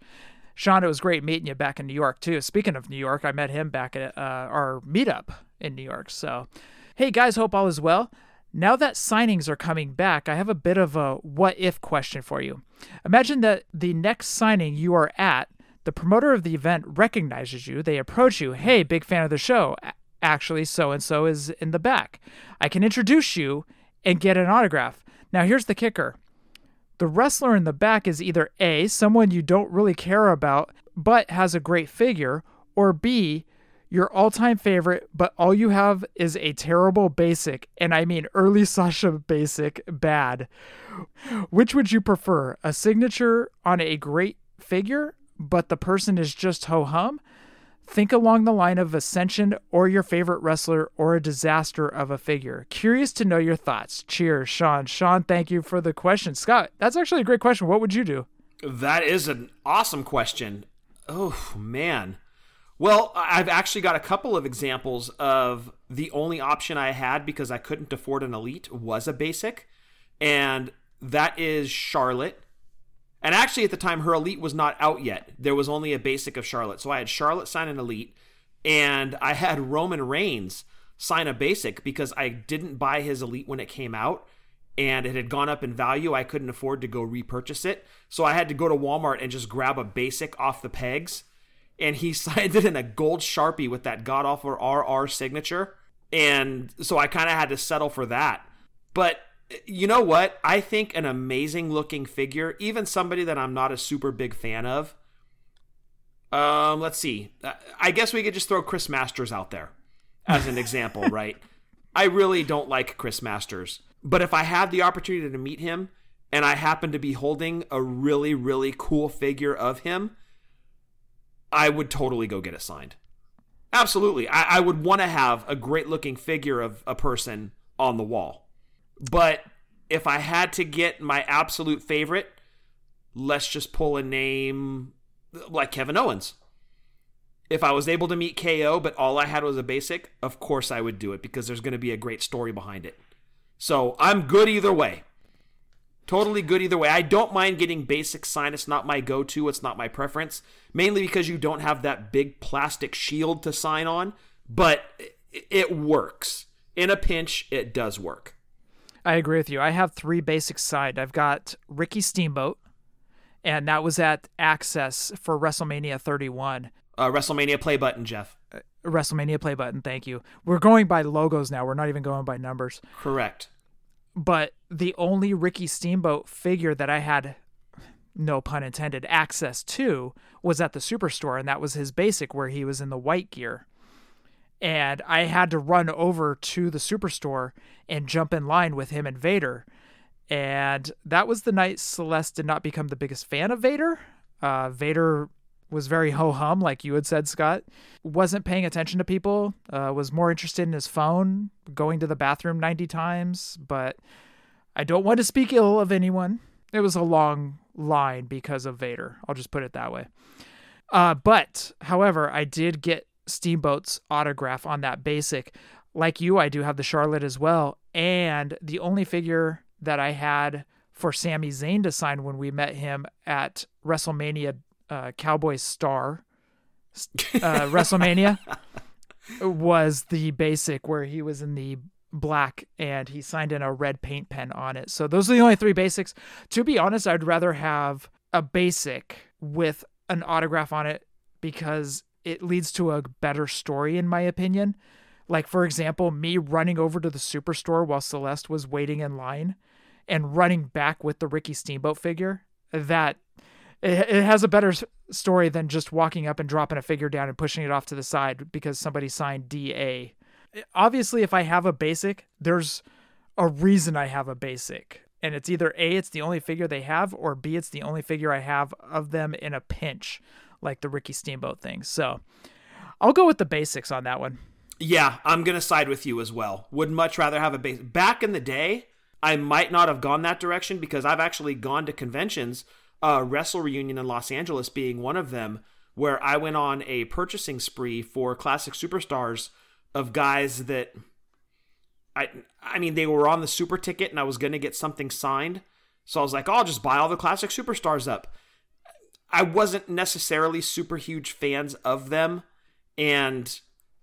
Sean, it was great meeting you back in New York, too. Speaking of New York, I met him back at uh, our meetup in New York. So, hey, guys, hope all is well. Now that signings are coming back, I have a bit of a what-if question for you. Imagine that the next signing you are at, the promoter of the event recognizes you. They approach you. Hey, big fan of the show. Actually, so-and-so is in the back. I can introduce you and get an autograph. Now, here's the kicker. The wrestler in the back is either A, someone you don't really care about, but has a great figure, or B, your all-time favorite, but all you have is a terrible basic, and I mean early Sasha basic bad. Which would you prefer? A signature on a great figure, but the person is just ho-hum? Think along the line of Ascension or your favorite wrestler or a disaster of a figure. Curious to know your thoughts. Cheers, Sean. Sean, thank you for the question. Scott, that's actually a great question. What would you do? That is an awesome question. Oh, man. Well, I've actually got a couple of examples of the only option I had because I couldn't afford an Elite was a basic, and that is Charlotte. And actually, at the time, her Elite was not out yet. There was only a basic of Charlotte. So I had Charlotte sign an Elite, and I had Roman Reigns sign a basic because I didn't buy his Elite when it came out, and it had gone up in value. I couldn't afford to go repurchase it. So I had to go to Walmart and just grab a basic off the pegs, and he signed it in a gold Sharpie with that god-awful R R signature. And so I kind of had to settle for that. But you know what? I think an amazing looking figure, even somebody that I'm not a super big fan of. Um, let's see. I guess we could just throw Chris Masters out there as an example, right? I really don't like Chris Masters. But if I had the opportunity to meet him and I happen to be holding a really, really cool figure of him, I would totally go get it signed. Absolutely. I, I would want to have a great looking figure of a person on the wall. But if I had to get my absolute favorite, let's just pull a name like Kevin Owens. If I was able to meet K O, but all I had was a basic, of course I would do it because there's going to be a great story behind it. So I'm good either way. Totally good either way. I don't mind getting basic sign. It's not my go-to. It's not my preference. Mainly because you don't have that big plastic shield to sign on. But it works. In a pinch, it does work. I agree with you. I have three basics signed. I've got Ricky Steamboat. And that was at Access for WrestleMania thirty-one. Uh, WrestleMania play button, Jeff. Uh, WrestleMania play button. Thank you. We're going by logos now. We're not even going by numbers. Correct. But the only Ricky Steamboat figure that I had, no pun intended, access to was at the Superstore, and that was his basic where he was in the white gear. And I had to run over to the Superstore and jump in line with him and Vader. And that was the night Celeste did not become the biggest fan of Vader. Uh, Vader was very ho-hum, like you had said, Scott. Wasn't paying attention to people, uh, was more interested in his phone, going to the bathroom ninety times. But I don't want to speak ill of anyone. It was a long line because of Vader. I'll just put it that way. Uh, but, however, I did get Steamboat's autograph on that basic. Like you, I do have the Charlotte as well. And the only figure that I had for Sami Zayn to sign when we met him at WrestleMania uh, Cowboy Star uh, WrestleMania was the basic where he was in the black and he signed in a red paint pen on it. So those are the only three basics. To be honest, I'd rather have a basic with an autograph on it because it leads to a better story in my opinion. Like, for example, me running over to the Superstore while Celeste was waiting in line and running back with the Ricky Steamboat figure, that it, it has a better story than just walking up and dropping a figure down and pushing it off to the side because somebody signed D A. Obviously, if I have a basic, there's a reason I have a basic. And it's either A, it's the only figure they have, or B, it's the only figure I have of them in a pinch, like the Ricky Steamboat thing. So I'll go with the basics on that one. Yeah, I'm going to side with you as well. Would much rather have a base. Back in the day, I might not have gone that direction because I've actually gone to conventions, uh, Wrestle Reunion in Los Angeles being one of them, where I went on a purchasing spree for classic superstars of guys that, I I mean, they were on the super ticket and I was going to get something signed. So I was like, oh, I'll just buy all the classic superstars up. I wasn't necessarily super huge fans of them. And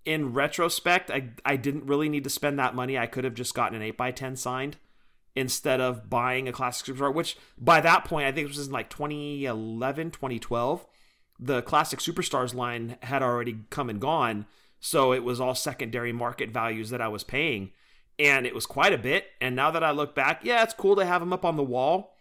in retrospect, I, I didn't really need to spend that money. I could have just gotten an eight by ten signed instead of buying a classic superstar, which by that point, I think it was in like twenty eleven, twenty twelve. The classic superstars line had already come and gone. So it was all secondary market values that I was paying. And it was quite a bit. And now that I look back, yeah, it's cool to have them up on the wall.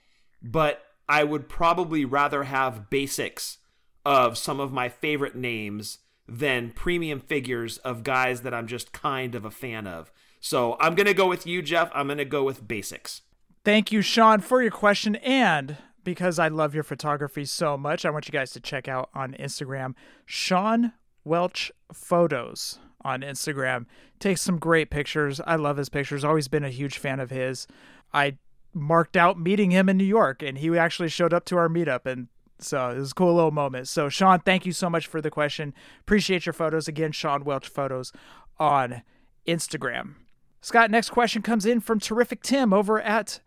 But I would probably rather have basics of some of my favorite names than premium figures of guys that I'm just kind of a fan of. So I'm going to go with you, Jeff. I'm going to go with basics. Thank you, Sean, for your question. And because I love your photography so much, I want you guys to check out on Instagram, Sean Welch Photos on Instagram. Takes some great pictures. I love his pictures. Always been a huge fan of his. I marked out meeting him in New York, and he actually showed up to our meetup, and so it was a cool little moment. So, Sean, thank you so much for the question. Appreciate your photos. Again, Sean Welch Photos on Instagram. Scott, next question comes in from Terrific Tim over at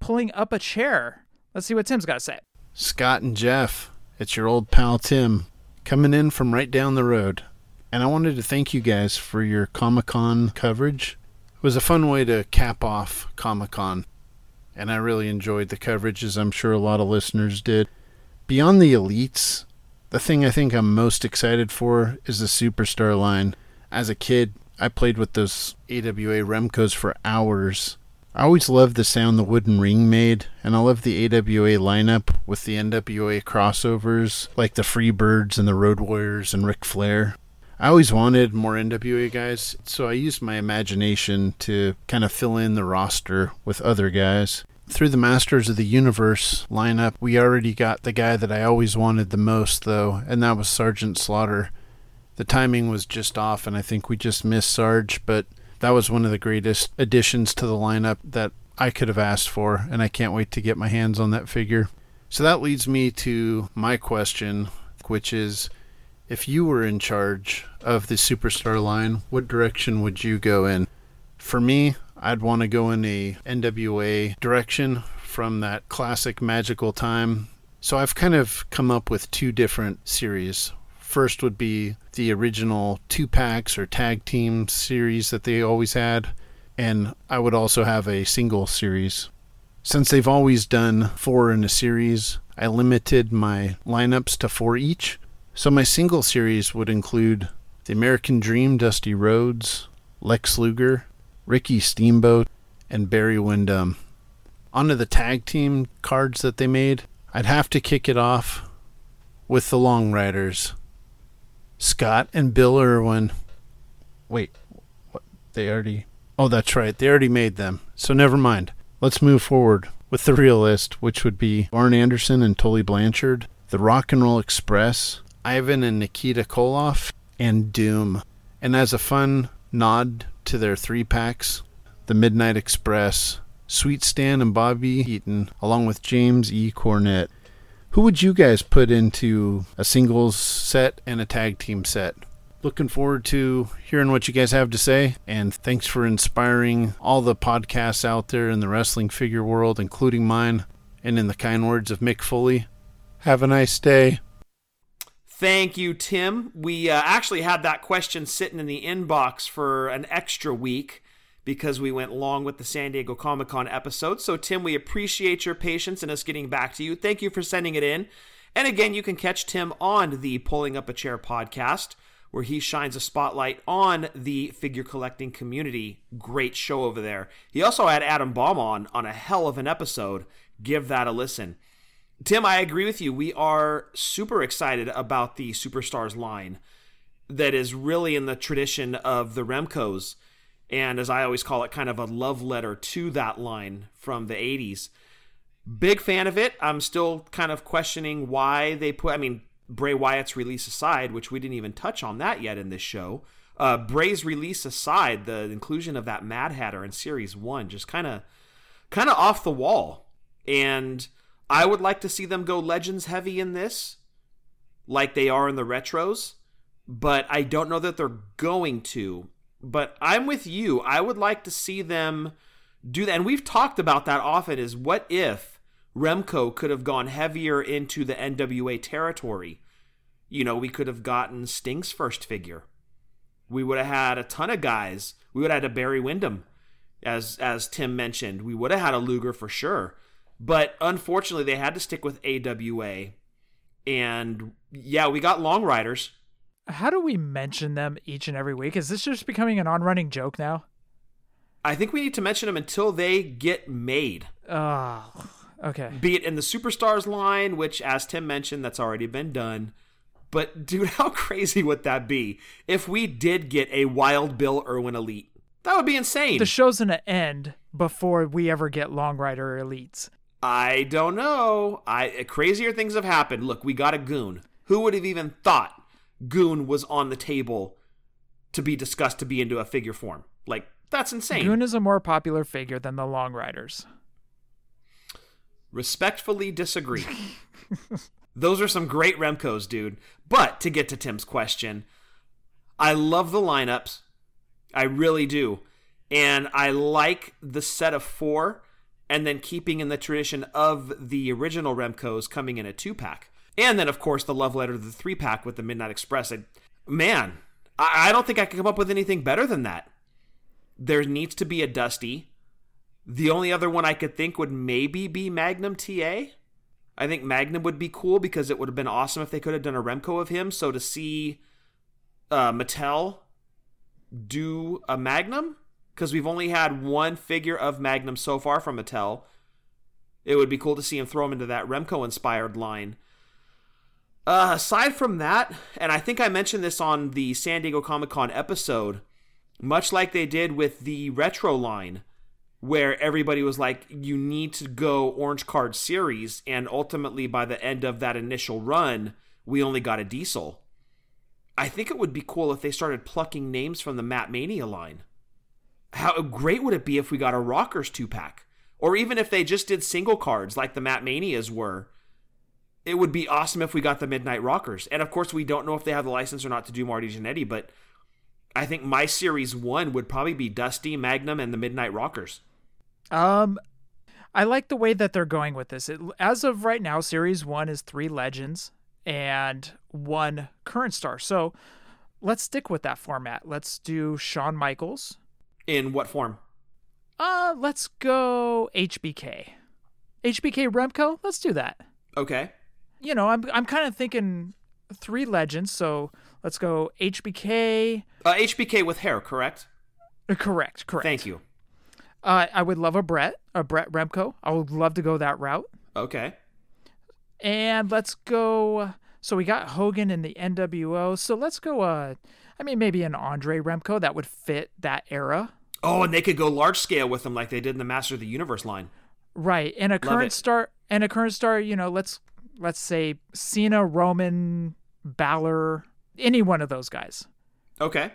Pulling Up a Chair. Let's see what Tim's got to say. Scott and Jeff, it's your old pal Tim coming in from right down the road. And I wanted to thank you guys for your Comic-Con coverage. It was a fun way to cap off Comic-Con. And I really enjoyed the coverage, as I'm sure a lot of listeners did. Beyond the elites, the thing I think I'm most excited for is the Superstar line. As a kid, I played with those A W A Remcos for hours. I always loved the sound the wooden ring made, and I love the A W A lineup with the N W A crossovers, like the Freebirds and the Road Warriors and Ric Flair. I always wanted more N W A guys, so I used my imagination to kind of fill in the roster with other guys. Through the Masters of the Universe lineup, we already got the guy that I always wanted the most, though, and that was Sergeant Slaughter. The timing was just off, and I think we just missed Sarge, but that was one of the greatest additions to the lineup that I could have asked for, and I can't wait to get my hands on that figure. So that leads me to my question, which is, if you were in charge of the Superstar line, what direction would you go in? For me, I'd want to go in a N W A direction from that classic magical time. So I've kind of come up with two different series. First would be the original two-packs or tag team series that they always had, and I would also have a single series. Since they've always done four in a series, I limited my lineups to four each. So my single series would include the American Dream, Dusty Rhodes, Lex Luger, Ricky Steamboat, and Barry Windham. Onto the tag team cards that they made, I'd have to kick it off with the Long Riders. Scott and Bill Irwin. Wait, what? They already... Oh, that's right. They already made them. So never mind. Let's move forward with the real list, which would be Arn Anderson and Tully Blanchard, the Rock and Roll Express, Ivan and Nikita Koloff, and Doom. And as a fun nod to their three-packs, the Midnight Express, Sweet Stan and Bobby Eaton, along with James E. Cornette. Who would you guys put into a singles set and a tag team set? Looking forward to hearing what you guys have to say, and thanks for inspiring all the podcasts out there in the wrestling figure world, including mine, and in the kind words of Mick Foley, have a nice day. Thank you, Tim. We uh, actually had that question sitting in the inbox for an extra week, because we went long with the San Diego Comic-Con episode. So, Tim, we appreciate your patience and us getting back to you. Thank you for sending it in. And again, you can catch Tim on the Pulling Up a Chair podcast, where he shines a spotlight on the figure collecting community. Great show over there. He also had Adam Baum on, on a hell of an episode. Give that a listen. Tim, I agree with you. We are super excited about the Superstars line that is really in the tradition of the Remcos. And as I always call it, kind of a love letter to that line from the eighties. Big fan of it. I'm still kind of questioning why they put, I mean, Bray Wyatt's release aside, which we didn't even touch on that yet in this show. Uh, Bray's release aside, the inclusion of that Mad Hatter in Series one, just kind of kind of off the wall. And I would like to see them go Legends heavy in this, like they are in the retros. But I don't know that they're going to. But I'm with you. I would like to see them do that. And we've talked about that often, is what if Remco could have gone heavier into the N W A territory? You know, we could have gotten Sting's first figure. We would have had a ton of guys. We would have had a Barry Windham, as, as Tim mentioned. We would have had a Luger for sure. But unfortunately, they had to stick with A W A. And yeah, we got Long Riders. How do we mention them each and every week? Is this just becoming an on-running joke now? I think we need to mention them until they get made. Oh, okay. Be it in the Superstars line, which, as Tim mentioned, that's already been done. But, dude, how crazy would that be if we did get a Wild Bill Irwin Elite? That would be insane. The show's going to end before we ever get Long Rider Elites. I don't know. I crazier things have happened. Look, we got a Goon. Who would have even thought Goon was on the table to be discussed to be into a figure form? Like, that's insane. Goon is a more popular figure than the Long Riders. Respectfully disagree. Those are some great Remcos, dude. But to get to Tim's question, I love the lineups. I really do. And I like the set of four, and then keeping in the tradition of the original Remcos coming in a two-pack. And then, of course, the love letter to the three-pack with the Midnight Express. I, man, I, I don't think I could come up with anything better than that. There needs to be a Dusty. The only other one I could think would maybe be Magnum T A. I think Magnum would be cool because it would have been awesome if they could have done a Remco of him. So to see uh, Mattel do a Magnum because we've only had one figure of Magnum so far from Mattel. It would be cool to see him throw him into that Remco-inspired line. Uh, aside from that, and I think I mentioned this on the San Diego Comic-Con episode, much like they did with the retro line, where everybody was like, you need to go Orange Card Series, and ultimately by the end of that initial run, we only got a Diesel. I think it would be cool if they started plucking names from the Matt Mania line. How great would it be if we got a Rockers two-pack? Or even if they just did single cards like the Matt Manias were, it would be awesome if we got the Midnight Rockers. And of course, we don't know if they have the license or not to do Marty Jannetty, but I think my Series one would probably be Dusty, Magnum, and the Midnight Rockers. Um, I like the way that they're going with this. It, as of right now, Series one is three Legends and one current star. So let's stick with that format. Let's do Shawn Michaels. In what form? Uh, let's go H B K. H B K Remco, let's do that. Okay. You know, I'm I'm kind of thinking three Legends, so let's go H B K. Uh, H B K with hair, correct? Uh, correct, correct. Thank you. Uh, I would love a Brett, a Brett Remco. I would love to go that route. Okay. And let's go, so we got Hogan in the N W O, so let's go, uh, I mean, maybe an Andre Remco. That would fit that era. Oh, and they could go large scale with them like they did in the Master of the Universe line. Right. And a current star, and a current star, you know, let's let's say Cena, Roman, Balor, any one of those guys. Okay.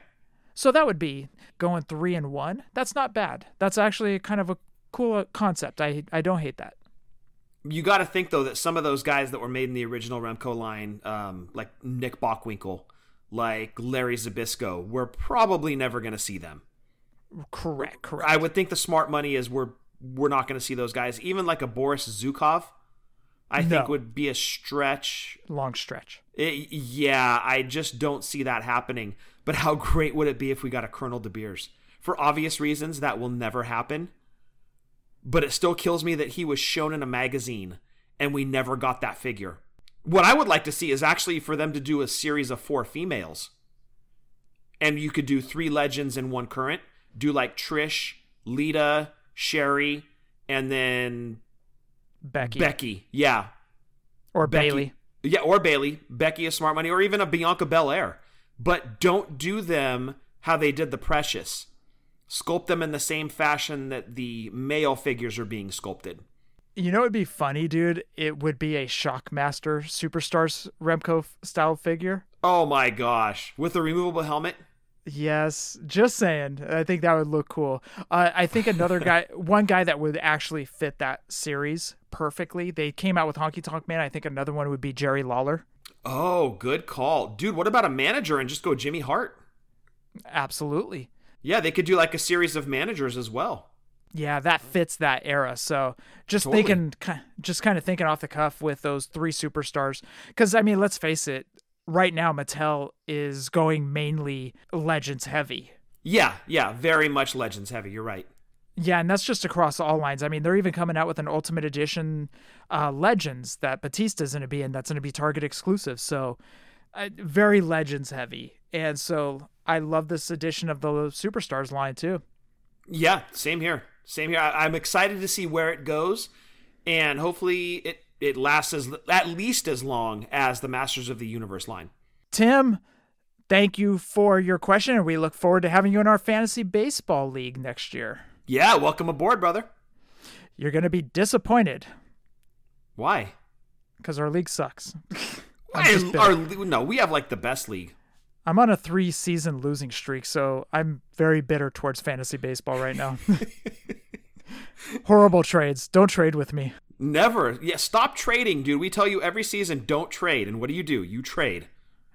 So that would be going three and one. That's not bad. That's actually kind of a cool concept. I I don't hate that. You got to think, though, that some of those guys that were made in the original Remco line, um, like Nick Bockwinkel, like Larry Zbyszko, we're probably never going to see them. Correct, correct. I would think the smart money is we're we're not going to see those guys. Even like a Boris Zukov, I no. think would be a stretch. Long stretch. It, yeah, I just don't see that happening. But how great would it be if we got a Colonel De Beers? For obvious reasons, that will never happen. But it still kills me that he was shown in a magazine and we never got that figure. What I would like to see is actually for them to do a series of four females. And you could do three Legends and one current. Do like Trish, Lita, Sherry, and then Becky. Becky, yeah. Or Becky. Bailey. Yeah, or Bailey. Becky is smart money, or even a Bianca Belair. But don't do them how they did the Precious. Sculpt them in the same fashion that the male figures are being sculpted. You know what would be funny, dude? It would be a Shockmaster Superstars Remco-style figure. Oh my gosh. With a removable helmet? Yes, just saying. I think that would look cool. Uh, I think another guy, one guy that would actually fit that series perfectly. They came out with Honky Tonk Man. I think another one would be Jerry Lawler. Oh, good call. Dude, what about a manager and just go Jimmy Hart? Absolutely. Yeah, they could do like a series of managers as well. Yeah, that fits that era. So just totally. thinking, just kind of thinking off the cuff with those three superstars. Because, I mean, let's face it. Right now, Mattel is going mainly Legends heavy. Yeah, yeah, very much Legends heavy. You're right. Yeah, and that's just across all lines. I mean, they're even coming out with an Ultimate Edition uh, Legends that Batista's going to be in. That's going to be Target exclusive. So uh, very Legends heavy. And so I love this edition of the Superstars line too. Yeah, same here. Same here. I- I'm excited to see where it goes. And hopefully it... It lasts as, at least as long as the Masters of the Universe line. Tim, thank you for your question, and we look forward to having you in our fantasy baseball league next year. Yeah, welcome aboard, brother. You're going to be disappointed. Why? Because our league sucks. I, our, no, we have like the best league. I'm on a three-season losing streak, so I'm very bitter towards fantasy baseball right now. Horrible trades. Don't trade with me. Never. Yeah, stop trading, dude. We tell you every season, don't trade. And what do you do? You trade.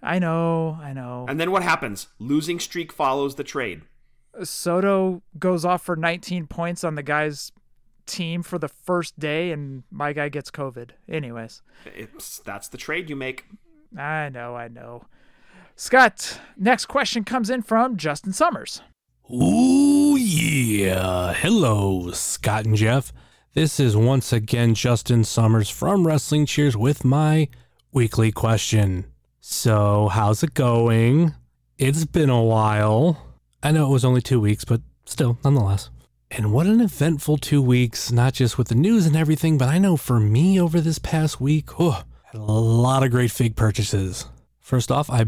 I know, I know. And then what happens? Losing streak follows the trade. Soto goes off for nineteen points on the guy's team for the first day, and my guy gets COVID. Anyways. It's, that's the trade you make. I know, I know. Scott, next question comes in from Justin Summers. Ooh, yeah. Hello, Scott and Jeff. This is once again Justin Summers from Wrestling Cheers with my weekly question. So, how's it going? It's been a while. I know it was only two weeks, but still, nonetheless. And what an eventful two weeks, not just with the news and everything, but I know for me over this past week, oh, had a lot of great fig purchases. First off, I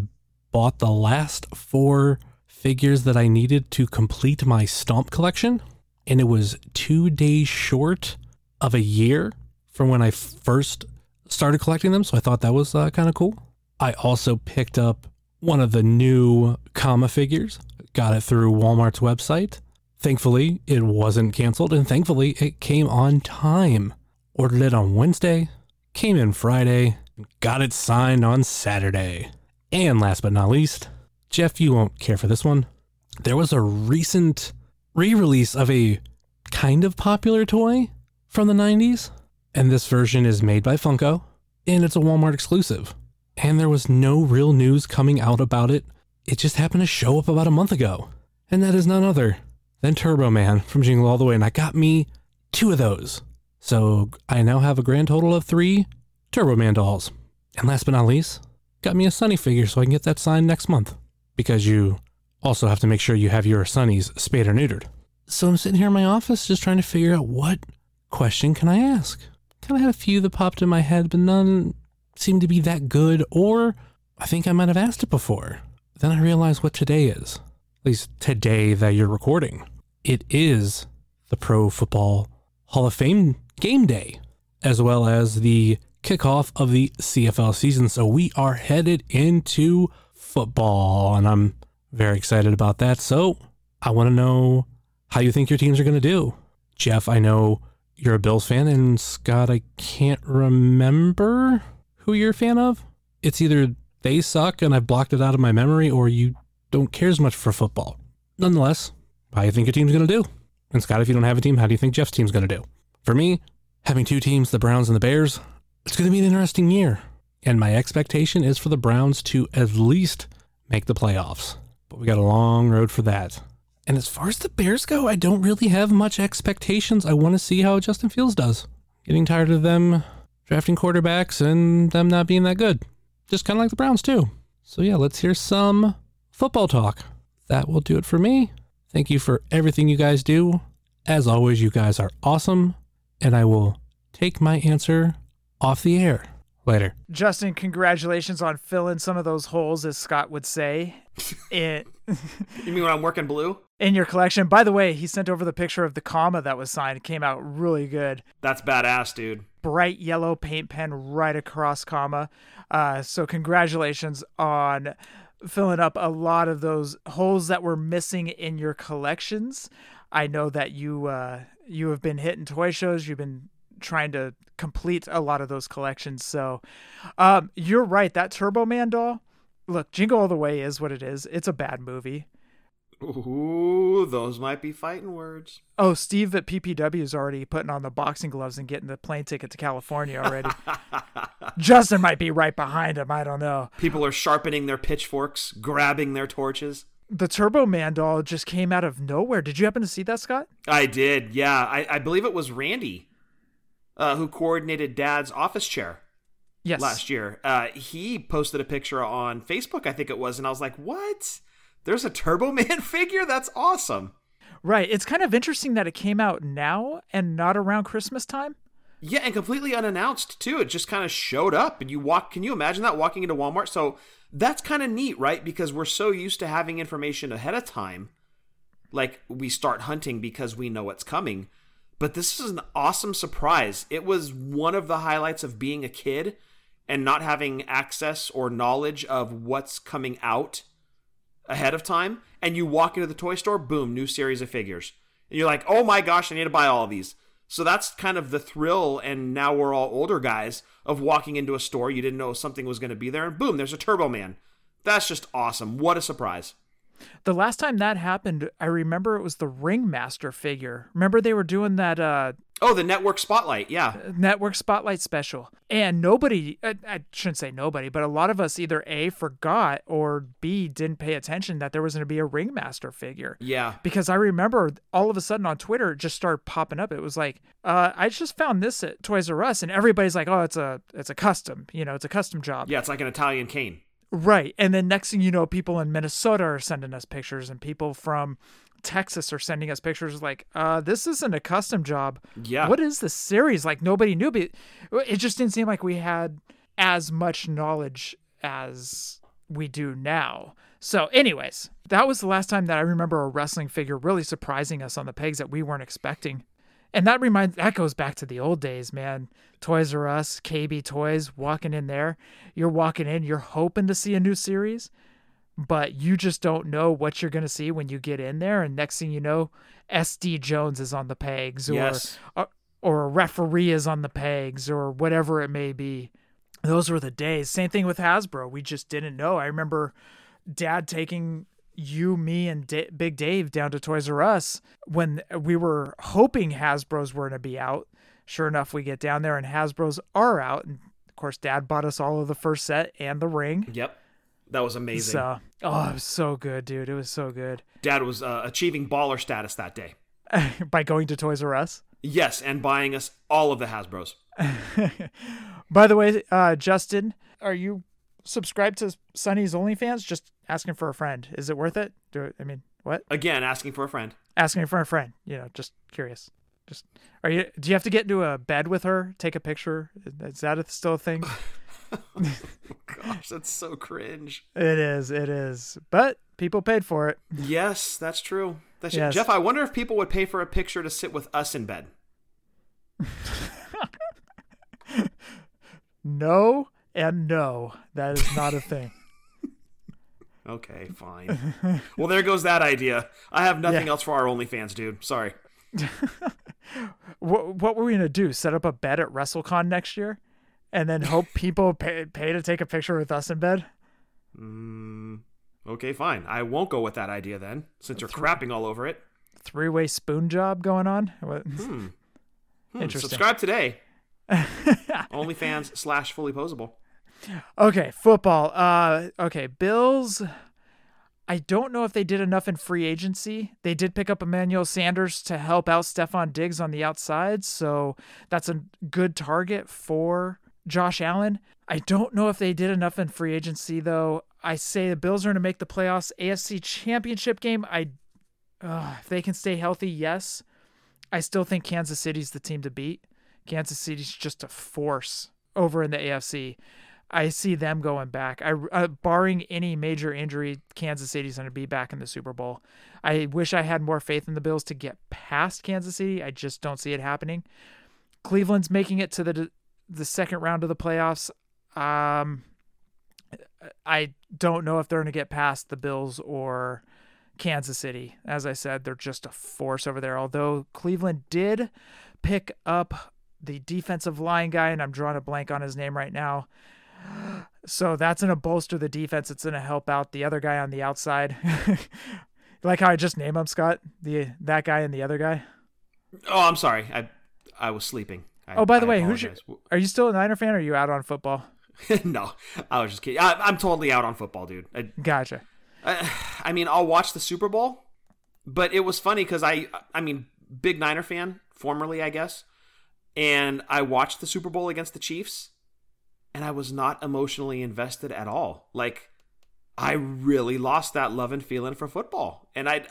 bought the last four figures that I needed to complete my Stomp collection, and it was two days short of a year from when I first started collecting them, so I thought that was uh, kind of cool. I also picked up one of the new Kama figures, got it through Walmart's website. Thankfully, it wasn't canceled, and thankfully, it came on time. Ordered it on Wednesday, came in Friday, and got it signed on Saturday. And last but not least, Jeff, you won't care for this one. There was a recent re-release of a kind of popular toy from the nineties, and this version is made by Funko, and it's a Walmart exclusive. And there was no real news coming out about it. It just happened to show up about a month ago, and that is none other then Turbo Man from Jingle All the Way, and I got me two of those. So I now have a grand total of three Turbo Man dolls. And last but not least, got me a Sunny figure so I can get that signed next month, because you also have to make sure you have your Sunnies spayed or neutered. So I'm sitting here in my office just trying to figure out what question can I ask. Kind of had a few that popped in my head, but none seemed to be that good, or I think I might have asked it before. Then I realized what today is. At least today that you're recording. It is the Pro Football Hall of Fame game day, as well as the kickoff of the C F L season. So we are headed into football, and I'm very excited about that. So I want to know how you think your teams are going to do. Jeff, I know you're a Bills fan, and Scott, I can't remember who you're a fan of. It's either they suck and I've blocked it out of my memory, or you don't care as much for football. Nonetheless, how do you think your team's going to do? And Scott, if you don't have a team, how do you think Jeff's team's going to do? For me, having two teams, the Browns and the Bears, it's going to be an interesting year. And my expectation is for the Browns to at least make the playoffs. But we got a long road for that. And as far as the Bears go, I don't really have much expectations. I want to see how Justin Fields does. Getting tired of them drafting quarterbacks and them not being that good. Just kind of like the Browns too. So yeah, let's hear some football talk. That will do it for me. Thank you for everything you guys do. As always, you guys are awesome, and I will take my answer off the air later. Justin, congratulations on filling some of those holes, as Scott would say. It You mean when I'm working blue? In your collection. By the way, he sent over the picture of the comma that was signed. It came out really good. That's badass, dude. Bright yellow paint pen right across comma. Uh, so congratulations on filling up a lot of those holes that were missing in your collections. I know that you uh, you have been hitting toy shows. You've been trying to complete a lot of those collections. So um, you're right. That Turbo Man doll, look, Jingle All the Way is what it is. It's a bad movie. Ooh, those might be fighting words. Oh, Steve at P P W is already putting on the boxing gloves and getting the plane ticket to California already. Justin might be right behind him. I don't know. People are sharpening their pitchforks, grabbing their torches. The Turbo Man doll just came out of nowhere. Did you happen to see that, Scott? I did, yeah. I, I believe it was Randy uh, who coordinated Dad's office chair. Yes. Last year. Uh, he posted a picture on Facebook, I think it was, and I was like, what? There's a Turbo Man figure? That's awesome. Right. It's kind of interesting that it came out now and not around Christmas time. Yeah, and completely unannounced, too. It just kind of showed up, and you walk. Can you imagine that, walking into Walmart? So that's kind of neat, right? Because we're so used to having information ahead of time. Like, we start hunting because we know what's coming. But this is an awesome surprise. It was one of the highlights of being a kid and not having access or knowledge of what's coming out ahead of time, and you walk into the toy store, boom, new series of figures. And you're like, oh my gosh, I need to buy all of these. So that's kind of the thrill, and now we're all older guys, of walking into a store, you didn't know something was going to be there, and boom, there's a Turbo Man. That's just awesome. What a surprise. The last time that happened, I remember it was the Ringmaster figure. Remember they were doing that... Uh, oh, the Network Spotlight, yeah. Network Spotlight special. And nobody, I, I shouldn't say nobody, but a lot of us either A, forgot, or B, didn't pay attention that there was going to be a Ringmaster figure. Yeah. Because I remember all of a sudden on Twitter, it just started popping up. It was like, uh, I just found this at Toys R Us, and everybody's like, oh, it's a, it's a custom, you know, it's a custom job. Yeah, it's like an Italian cane. Right. And then next thing you know, people in Minnesota are sending us pictures, and people from Texas are sending us pictures like, uh, this isn't a custom job. Yeah. What is this series? Like, nobody knew. But it just didn't seem like we had as much knowledge as we do now. So anyways, that was the last time that I remember a wrestling figure really surprising us on the pegs that we weren't expecting. And that reminds, that goes back to the old days, man. Toys R Us, K B Toys, walking in there. You're walking in, you're hoping to see a new series, but you just don't know what you're going to see when you get in there. And next thing you know, S D Jones is on the pegs, or, yes. or, or a referee is on the pegs, or whatever it may be. Those were the days. Same thing with Hasbro. We just didn't know. I remember Dad taking you, me, and D- Big Dave down to Toys R Us when we were hoping Hasbros were going to be out. Sure enough, we get down there and Hasbros are out. And of course, Dad bought us all of the first set and the ring. Yep. That was amazing. So, oh, it was so good, dude. It was so good. Dad was uh, achieving baller status that day. By going to Toys R Us? Yes, and buying us all of the Hasbros. By the way, uh, Justin, are you subscribed to Sonny's OnlyFans? Just asking for a friend. Is it worth it? Do it, I mean, what? Again, asking for a friend. Asking for a friend. You know, just curious. Just are you? Do you have to get into a bed with her? Take a picture? Is that a, still a thing? Gosh, that's so cringe. It is. It is. But people paid for it. Yes, that's true. That's yes. Jeff, I wonder if people would pay for a picture to sit with us in bed. No and no. That is not a thing. Okay, fine. Well, there goes that idea. I have nothing yeah. else for our OnlyFans, dude. Sorry. what, what were we going to do? Set up a bed at WrestleCon next year? And then hope people pay, pay to take a picture with us in bed? Mm, okay, fine. I won't go with that idea then, since you're crapping all over it. Three-way spoon job going on? Hmm. Hmm. Interesting. Subscribe today. OnlyFans slash fully posable. Okay, football. Uh, okay, Bills. I don't know if they did enough in free agency. They did pick up Emmanuel Sanders to help out Stephon Diggs on the outside, so that's a good target for Josh Allen. I don't know if they did enough in free agency, though. I say the Bills are going to make the playoffs. A F C Championship game, I uh, if they can stay healthy, yes. I still think Kansas City's the team to beat. Kansas City's just a force over in the A F C. I see them going back. I, uh, barring any major injury, Kansas City's going to be back in the Super Bowl. I wish I had more faith in the Bills to get past Kansas City. I just don't see it happening. Cleveland's making it to the the second round of the playoffs. Um, I don't know if they're going to get past the Bills or Kansas City. As I said, they're just a force over there. Although Cleveland did pick up the defensive line guy, and I'm drawing a blank on his name right now. So that's going to bolster the defense. It's going to help out the other guy on the outside. Like how I just named him, Scott, the that guy and the other guy. Oh, I'm sorry. I I was sleeping. I, oh, by the I way, who's your, are you still a Niner fan or are you out on football? No, I was just kidding. I, I'm totally out on football, dude. I, gotcha. I, I mean, I'll watch the Super Bowl, but it was funny because I, I mean, big Niner fan, formerly, I guess, and I watched the Super Bowl against the Chiefs. And I was not emotionally invested at all. Like, I really lost that love and feeling for football. And I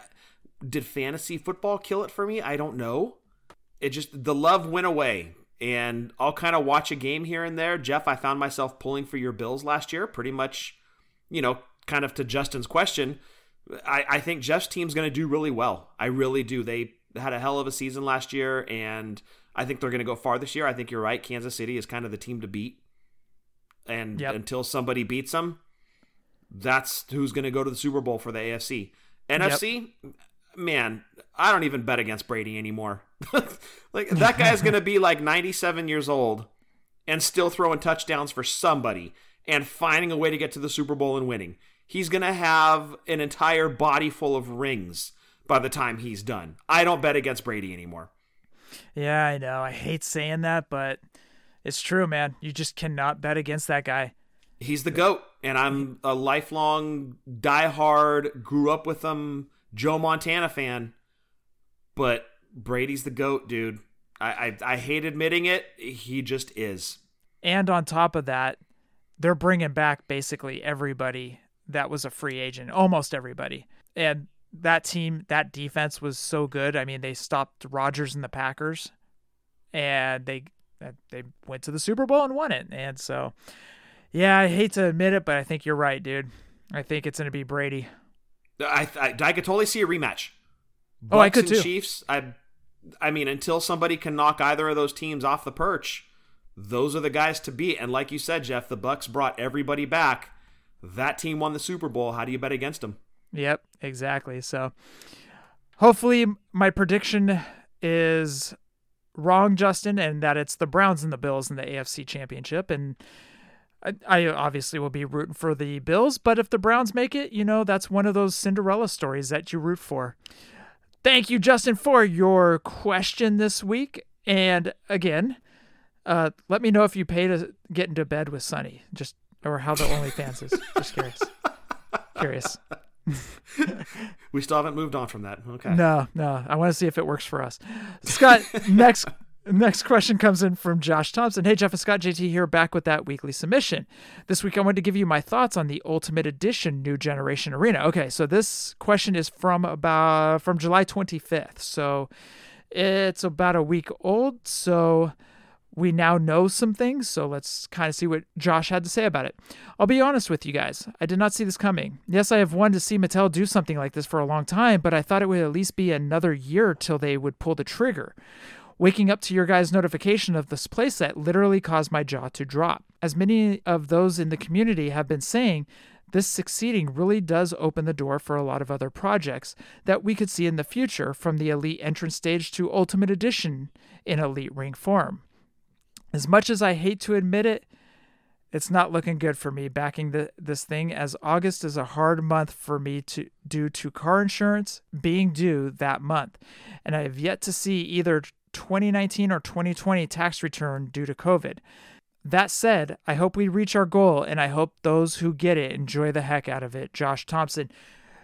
did fantasy football kill it for me? I don't know. It just, the love went away. And I'll kind of watch a game here and there. Jeff, I found myself pulling for your Bills last year. Pretty much, you know, kind of to Justin's question, I, I think Jeff's team's going to do really well. I really do. They had a hell of a season last year. And I think they're going to go far this year. I think you're right. Kansas City is kind of the team to beat. And yep. until somebody beats them, that's who's going to go to the Super Bowl for the A F C. N F C, yep. Man, I don't even bet against Brady anymore. Like, that guy's going to be like ninety-seven years old and still throwing touchdowns for somebody and finding a way to get to the Super Bowl and winning. He's going to have an entire body full of rings by the time he's done. I don't bet against Brady anymore. Yeah, I know. I hate saying that, but it's true, man. You just cannot bet against that guy. He's the GOAT, and I'm a lifelong, diehard, grew up with him, Joe Montana fan. But Brady's the GOAT, dude. I, I I hate admitting it. He just is. And on top of that, they're bringing back basically everybody that was a free agent, almost everybody. And that team, that defense was so good. I mean, they stopped Rodgers and the Packers, and they they went to the Super Bowl and won it. And so, yeah, I hate to admit it, but I think you're right, dude. I think it's going to be Brady. I, I I could totally see a rematch. Bucks oh, I could and too. Chiefs. I I mean, until somebody can knock either of those teams off the perch, those are the guys to beat. And like you said, Jeff, the Bucks brought everybody back. That team won the Super Bowl. How do you bet against them? Yep, exactly. So hopefully my prediction is wrong, Justin, and that it's the Browns and the Bills in the A F C Championship. And I, I obviously will be rooting for the Bills, but if the Browns make it, you know, that's one of those Cinderella stories that you root for. Thank you, Justin, for your question this week. And again, uh, let me know if you pay to get into bed with Sonny, just or how the OnlyFans is. Just curious. Curious. We still haven't moved on from that. Okay. No, no. I want to see if it works for us. Scott, next next question comes in from Josh Thompson. Hey, Jeff and Scott, J T here, back with that weekly submission. This week I wanted to give you my thoughts on the Ultimate Edition New Generation Arena. Okay, so this question is from about from July twenty-fifth. So it's about a week old. So we now know some things, so let's kind of see what Josh had to say about it. I'll be honest with you guys. I did not see this coming. Yes, I have wanted to see Mattel do something like this for a long time, but I thought it would at least be another year till they would pull the trigger. Waking up to your guys' notification of this playset literally caused my jaw to drop. As many of those in the community have been saying, this succeeding really does open the door for a lot of other projects that we could see in the future, from the Elite entrance stage to Ultimate Edition in Elite ring form. As much as I hate to admit it, it's not looking good for me backing the, this thing, as August is a hard month for me to due to car insurance being due that month. And I have yet to see either twenty nineteen or twenty twenty tax return due to COVID. That said, I hope we reach our goal, and I hope those who get it enjoy the heck out of it. Josh Thompson.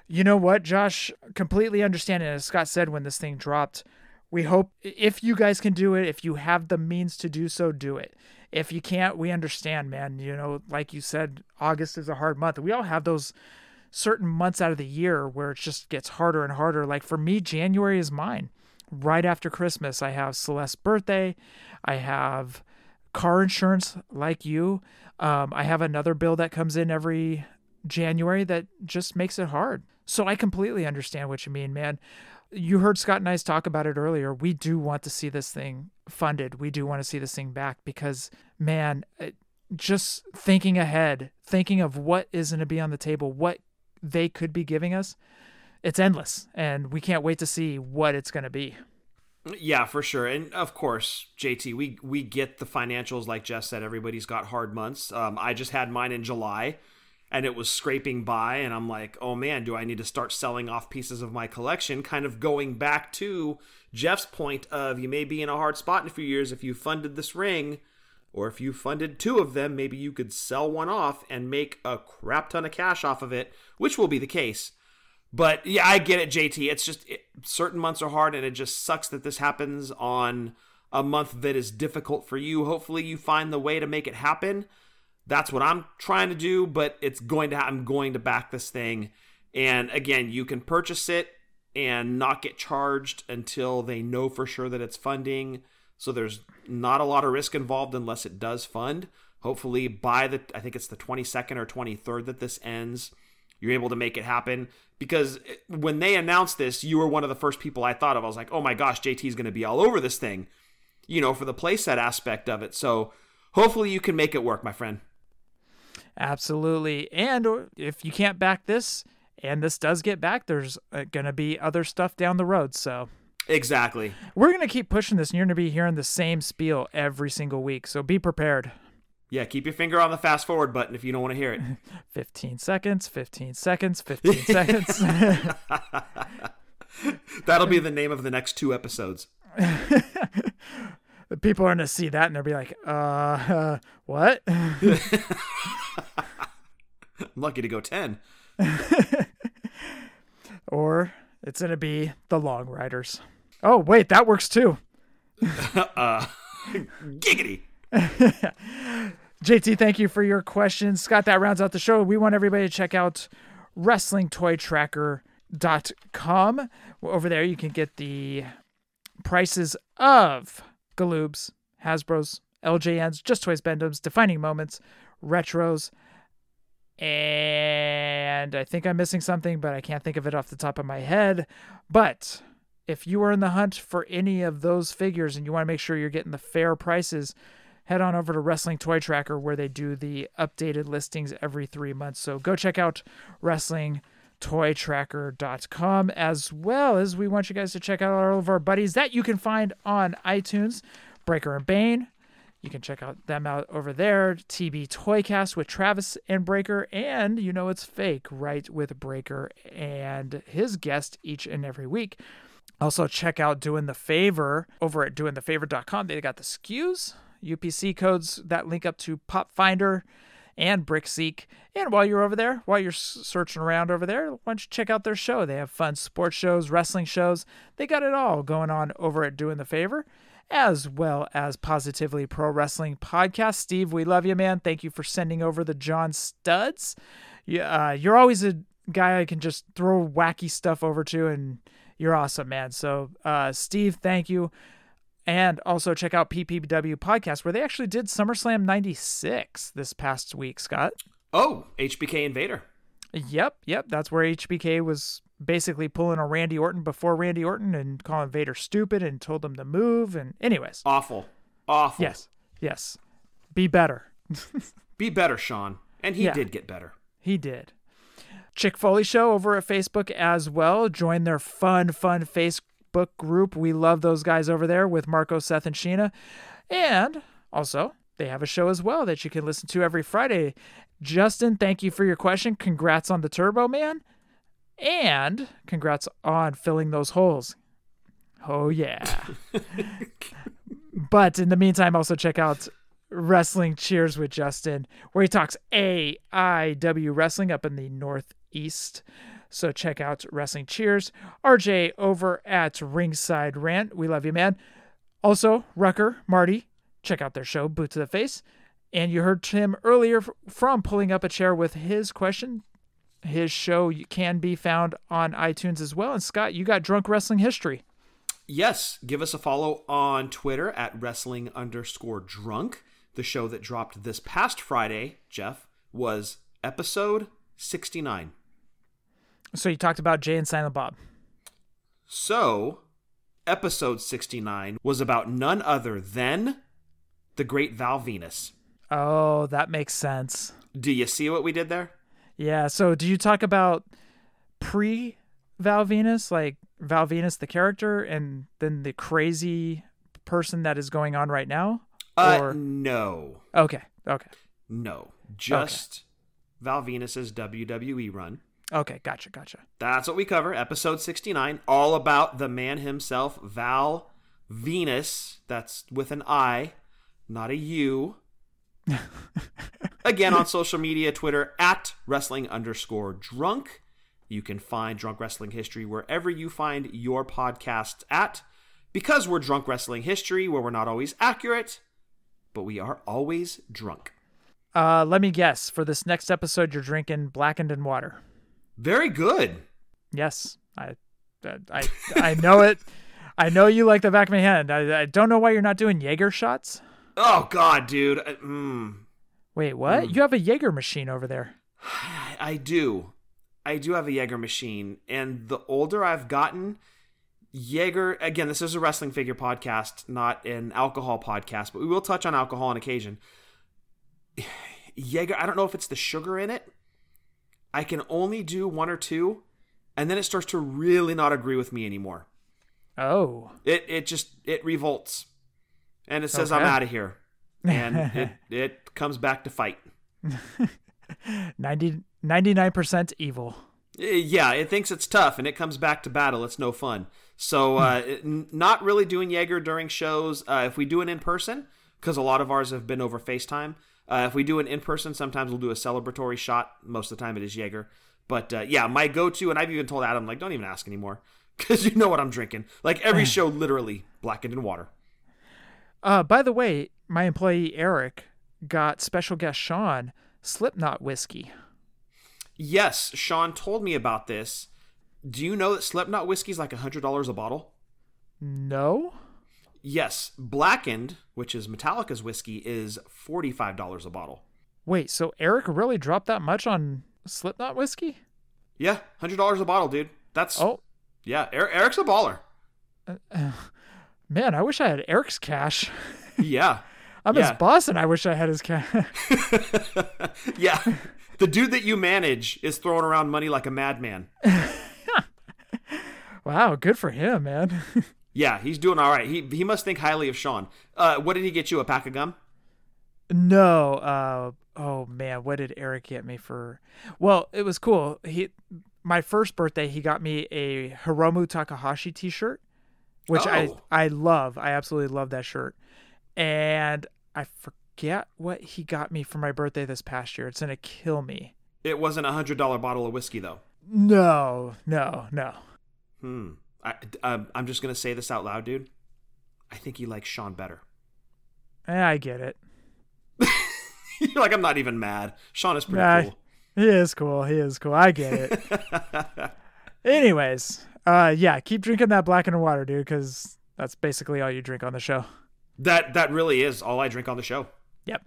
You know what, Josh? Completely understand it. As Scott said, when this thing dropped, we hope if you guys can do it, if you have the means to do so, do it. If you can't, we understand, man. You know, like you said, August is a hard month. We all have those certain months out of the year where it just gets harder and harder. Like for me, January is mine. Right after Christmas, I have Celeste's birthday. I have car insurance like you. Um, I have another bill that comes in every January that just makes it hard. So I completely understand what you mean, man. You heard Scott and I talk about it earlier. We do want to see this thing funded. We do want to see this thing back because, man, just thinking ahead, thinking of what is going to be on the table, what they could be giving us, it's endless. And we can't wait to see what it's going to be. Yeah, for sure. And of course, J T, we, we get the financials. Like Jeff said, everybody's got hard months. Um, I just had mine in July. And it was scraping by, and I'm like, oh man, do I need to start selling off pieces of my collection? Kind of going back to Jeff's point of, you may be in a hard spot in a few years. If you funded this ring, or if you funded two of them, maybe you could sell one off and make a crap ton of cash off of it, which will be the case. But yeah, I get it, J T. It's just it, certain months are hard, and it just sucks that this happens on a month that is difficult for you. Hopefully you find the way to make it happen. That's what I'm trying to do, but it's going to. Ha- I'm going to back this thing, and again, you can purchase it and not get charged until they know for sure that it's funding. So there's not a lot of risk involved unless it does fund. Hopefully, by the I think it's the twenty-second or twenty-third that this ends, you're able to make it happen. Because when they announced this, you were one of the first people I thought of. I was like, oh my gosh, J T's going to be all over this thing, you know, for the playset aspect of it. So hopefully, you can make it work, my friend. Absolutely. And if you can't back this, and this does get back, there's going to be other stuff down the road. So exactly. We're going to keep pushing this, and you're going to be hearing the same spiel every single week. So be prepared. Yeah, keep your finger on the fast forward button if you don't want to hear it. fifteen seconds, fifteen seconds, fifteen seconds. That'll be the name of the next two episodes. People are going to see that, and they'll be like, uh, uh what? I'm lucky to go ten. Or it's going to be the Long Riders. Oh, wait, that works too. uh, giggity. J T, thank you for your questions. Scott, that rounds out the show. We want everybody to check out Wrestling Toy Tracker Dot com. Over there, you can get the prices of Galoobs, Hasbros, L J Ns, Just Toys Bendems, Defining Moments, Retros, and I think I'm missing something, but I can't think of it off the top of my head. But if you are in the hunt for any of those figures and you want to make sure you're getting the fair prices, head on over to Wrestling Toy Tracker, where they do the updated listings every three months. So go check out Wrestling toy tracker dot com, as well as we want you guys to check out all of our buddies that you can find on iTunes. Breaker and Bane, you can check out them out over there. T B Toycast with Travis and Breaker, and You Know It's Fake, right, with Breaker and his guest each and every week. Also check out Doing the Favor over at doing the favor dot com. They got the S K Us, U P C codes that link up to Pop Finder and BrickSeek. And while you're over there, while you're searching around over there, why don't you check out their show? They have fun sports shows, wrestling shows. They got it all going on over at Doing the Favor, as well as Positively Pro Wrestling Podcast. Steve, we love you, man. Thank you for sending over the John Studs. You, uh, you're always a guy I can just throw wacky stuff over to, and you're awesome, man. So, uh, Steve, thank you. And also check out P P W Podcast, where they actually did SummerSlam ninety-six this past week, Scott. Oh, H B K Invader. Yep, yep. That's where H B K was basically pulling a Randy Orton before Randy Orton and calling Vader stupid and told him to move. And anyways. Awful. Awful. Yes, yes. Be better. Be better, Sean. And he yeah, did get better. He did. Chick Foley Show over at Facebook as well. Join their fun, fun Facebook book group. We love those guys over there with Marco, Seth, and Sheena. And also, they have a show as well that you can listen to every Friday. Justin, thank you for your question. Congrats on the Turbo Man, and congrats on filling those holes. Oh yeah. But in the meantime, also check out Wrestling Cheers with Justin, where he talks A I W wrestling up in the Northeast. So check out Wrestling Cheers. R J over at Ringside Rant. We love you, man. Also, Rucker, Marty, check out their show, Boot to the Face. And you heard Tim earlier from Pulling Up a Chair with his question. His show can be found on iTunes as well. And Scott, you got Drunk Wrestling History. Yes. Give us a follow on Twitter at wrestling underscore drunk. The show that dropped this past Friday, Jeff, was episode sixty-nine. So you talked about Jay and Silent Bob. So, episode sixty-nine was about none other than the great Val Venis. Oh, that makes sense. Do you see what we did there? Yeah, so do you talk about pre-Val Venis, like Val Venis the character, and then the crazy person that is going on right now? Uh, or... No. Okay, okay. No, just okay. Val Venis' W W E run. Okay, gotcha, gotcha. That's what we cover. Episode sixty-nine, all about the man himself, Val Venis. That's with an I, not a U. Again, on social media, Twitter, at wrestling underscore drunk. You can find Drunk Wrestling History wherever you find your podcasts at. Because we're Drunk Wrestling History, where we're not always accurate, but we are always drunk. Uh, let me guess. For this next episode, you're drinking Blackened in Water. Very good. Yes, I, I, I know it. I know you like the back of my hand. I, I don't know why you're not doing Jaeger shots. Oh God, dude. I, mm. Wait, what? Mm. You have a Jaeger machine over there. I do. I do have a Jaeger machine, and the older I've gotten, Jaeger. Again, this is a wrestling figure podcast, not an alcohol podcast, but we will touch on alcohol on occasion. Jaeger. I don't know if it's the sugar in it. I can only do one or two, and then it starts to really not agree with me anymore. Oh. It it just, it revolts. And it says, okay, I'm out of here. And it, it comes back to fight. ninety, ninety-nine percent evil. Yeah, it thinks it's tough, and it comes back to battle. It's no fun. So uh, it, not really doing Jaeger during shows. Uh, if we do it in person, because a lot of ours have been over FaceTime. Uh, if we do it in person, sometimes we'll do a celebratory shot. Most of the time it is Jaeger. But uh, yeah, my go-to, and I've even told Adam, like, don't even ask anymore, because you know what I'm drinking. Like every show, literally, Blackened in Water. Uh, by the way, my employee Eric got special guest Sean Slipknot whiskey. Yes, Sean told me about this. do you know that Slipknot whiskey is like one hundred dollars a bottle? No. Yes. Blackened, which is Metallica's whiskey, is forty-five dollars a bottle. Wait, so Eric really dropped that much on Slipknot whiskey? Yeah, one hundred dollars a bottle, dude. That's... Oh. Yeah, er- Eric's a baller. Uh, uh, man, I wish I had Eric's cash. Yeah. I'm yeah. his boss, and I wish I had his cash. Yeah. The dude that you manage is throwing around money like a madman. Wow, good for him, man. Yeah, he's doing all right. He he must think highly of Sean. Uh, what did he get you, a pack of gum? No. Uh, oh, man, what did Eric get me for? Well, it was cool. He My first birthday, he got me a Hiromu Takahashi t-shirt, which oh. I, I love. I absolutely love that shirt. And I forget what he got me for my birthday this past year. It's going to kill me. It wasn't a one hundred dollars bottle of whiskey, though. No, no, no. Hmm. I, um, I'm just going to say this out loud, dude. I think he likes Sean better. I get it. You're like, I'm not even mad. Sean is pretty nah, cool. He is cool. He is cool. I get it. Anyways, uh, yeah, keep drinking that blackened water, dude, because that's basically all you drink on the show. That that really is all I drink on the show. Yep.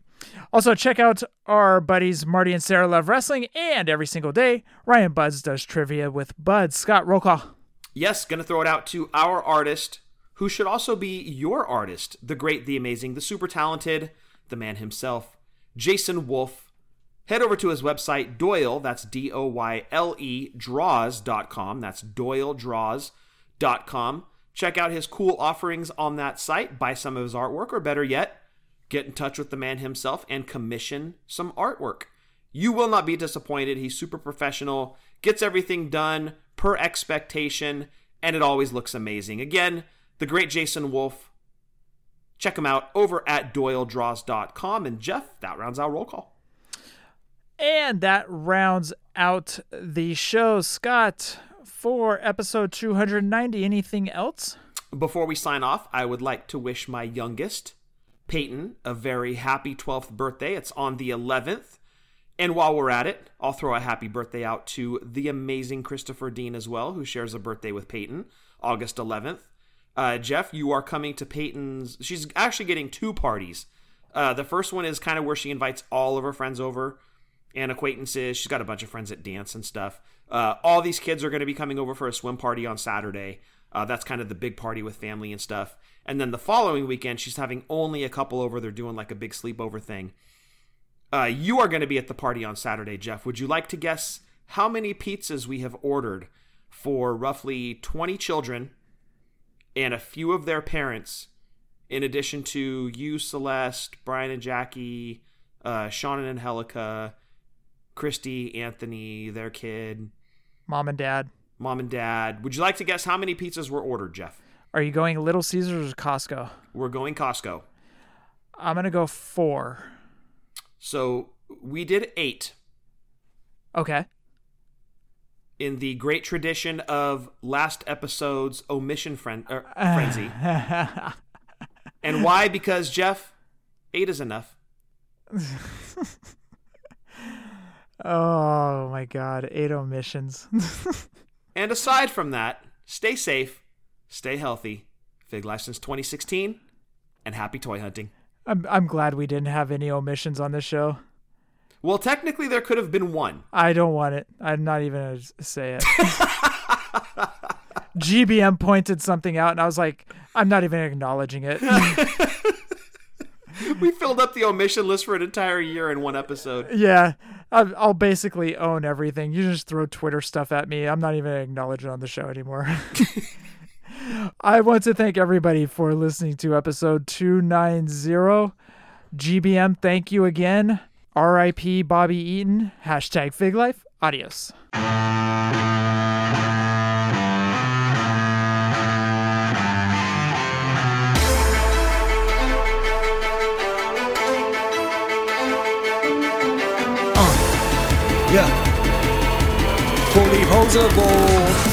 Also, check out our buddies Marty and Sarah Love Wrestling, and every single day, Ryan Buds does trivia with Bud. Scott, roll call. Yes, going to throw it out to our artist, who should also be your artist, the great, the amazing, the super talented, the man himself, Jason Wolf. Head over to his website, Doyle, that's D O Y L E, draws dot com. That's Doyle draws dot com. Check out his cool offerings on that site, buy some of his artwork, or better yet, get in touch with the man himself and commission some artwork. You will not be disappointed. He's super professional, gets everything done per expectation, and it always looks amazing. Again, the great Jason Wolf. Check him out over at Doyle draws dot com. And Jeff, that rounds out roll call. And that rounds out the show. Scott, for episode two hundred ninety, anything else? Before we sign off, I would like to wish my youngest, Peyton, a very happy twelfth birthday. It's on the eleventh. And while we're at it, I'll throw a happy birthday out to the amazing Christopher Dean as well, who shares a birthday with Peyton, August eleventh. Uh, Jeff, you are coming to Peyton's... She's actually getting two parties. Uh, the first one is kind of where she invites all of her friends over and acquaintances. She's got a bunch of friends at dance and stuff. Uh, all these kids are going to be coming over for a swim party on Saturday. Uh, that's kind of the big party with family and stuff. And then the following weekend, she's having only a couple over. They're doing like a big sleepover thing. Uh, you are going to be at the party on Saturday, Jeff. Would you like to guess how many pizzas we have ordered for roughly twenty children and a few of their parents, in addition to you, Celeste, Brian and Jackie, uh, Sean and Angelica, Christy, Anthony, their kid, Mom and Dad. Mom and Dad. Would you like to guess how many pizzas were ordered, Jeff? Are you going Little Caesars or Costco? We're going Costco. I'm going to go four. So we did eight. Okay. In the great tradition of last episode's omission fren- er, frenzy. And why? Because, Jeff, eight is enough. Oh my God, eight omissions. And aside from that, stay safe, stay healthy. Fig Life since twenty sixteen, and happy toy hunting. I'm I'm glad we didn't have any omissions on this show. Well, technically there could have been one. I don't want it. I'm not even going to say it. G B M pointed something out and I was like, I'm not even acknowledging it. We filled up the omission list for an entire year in one episode. Yeah, I'll basically own everything. You just throw Twitter stuff at me. I'm not even acknowledging on the show anymore. I want to thank everybody for listening to episode two ninety. G B M, thank you again. R I P Bobby Eaton. Hashtag Fig Life. Adios. Yeah. Fully hosable.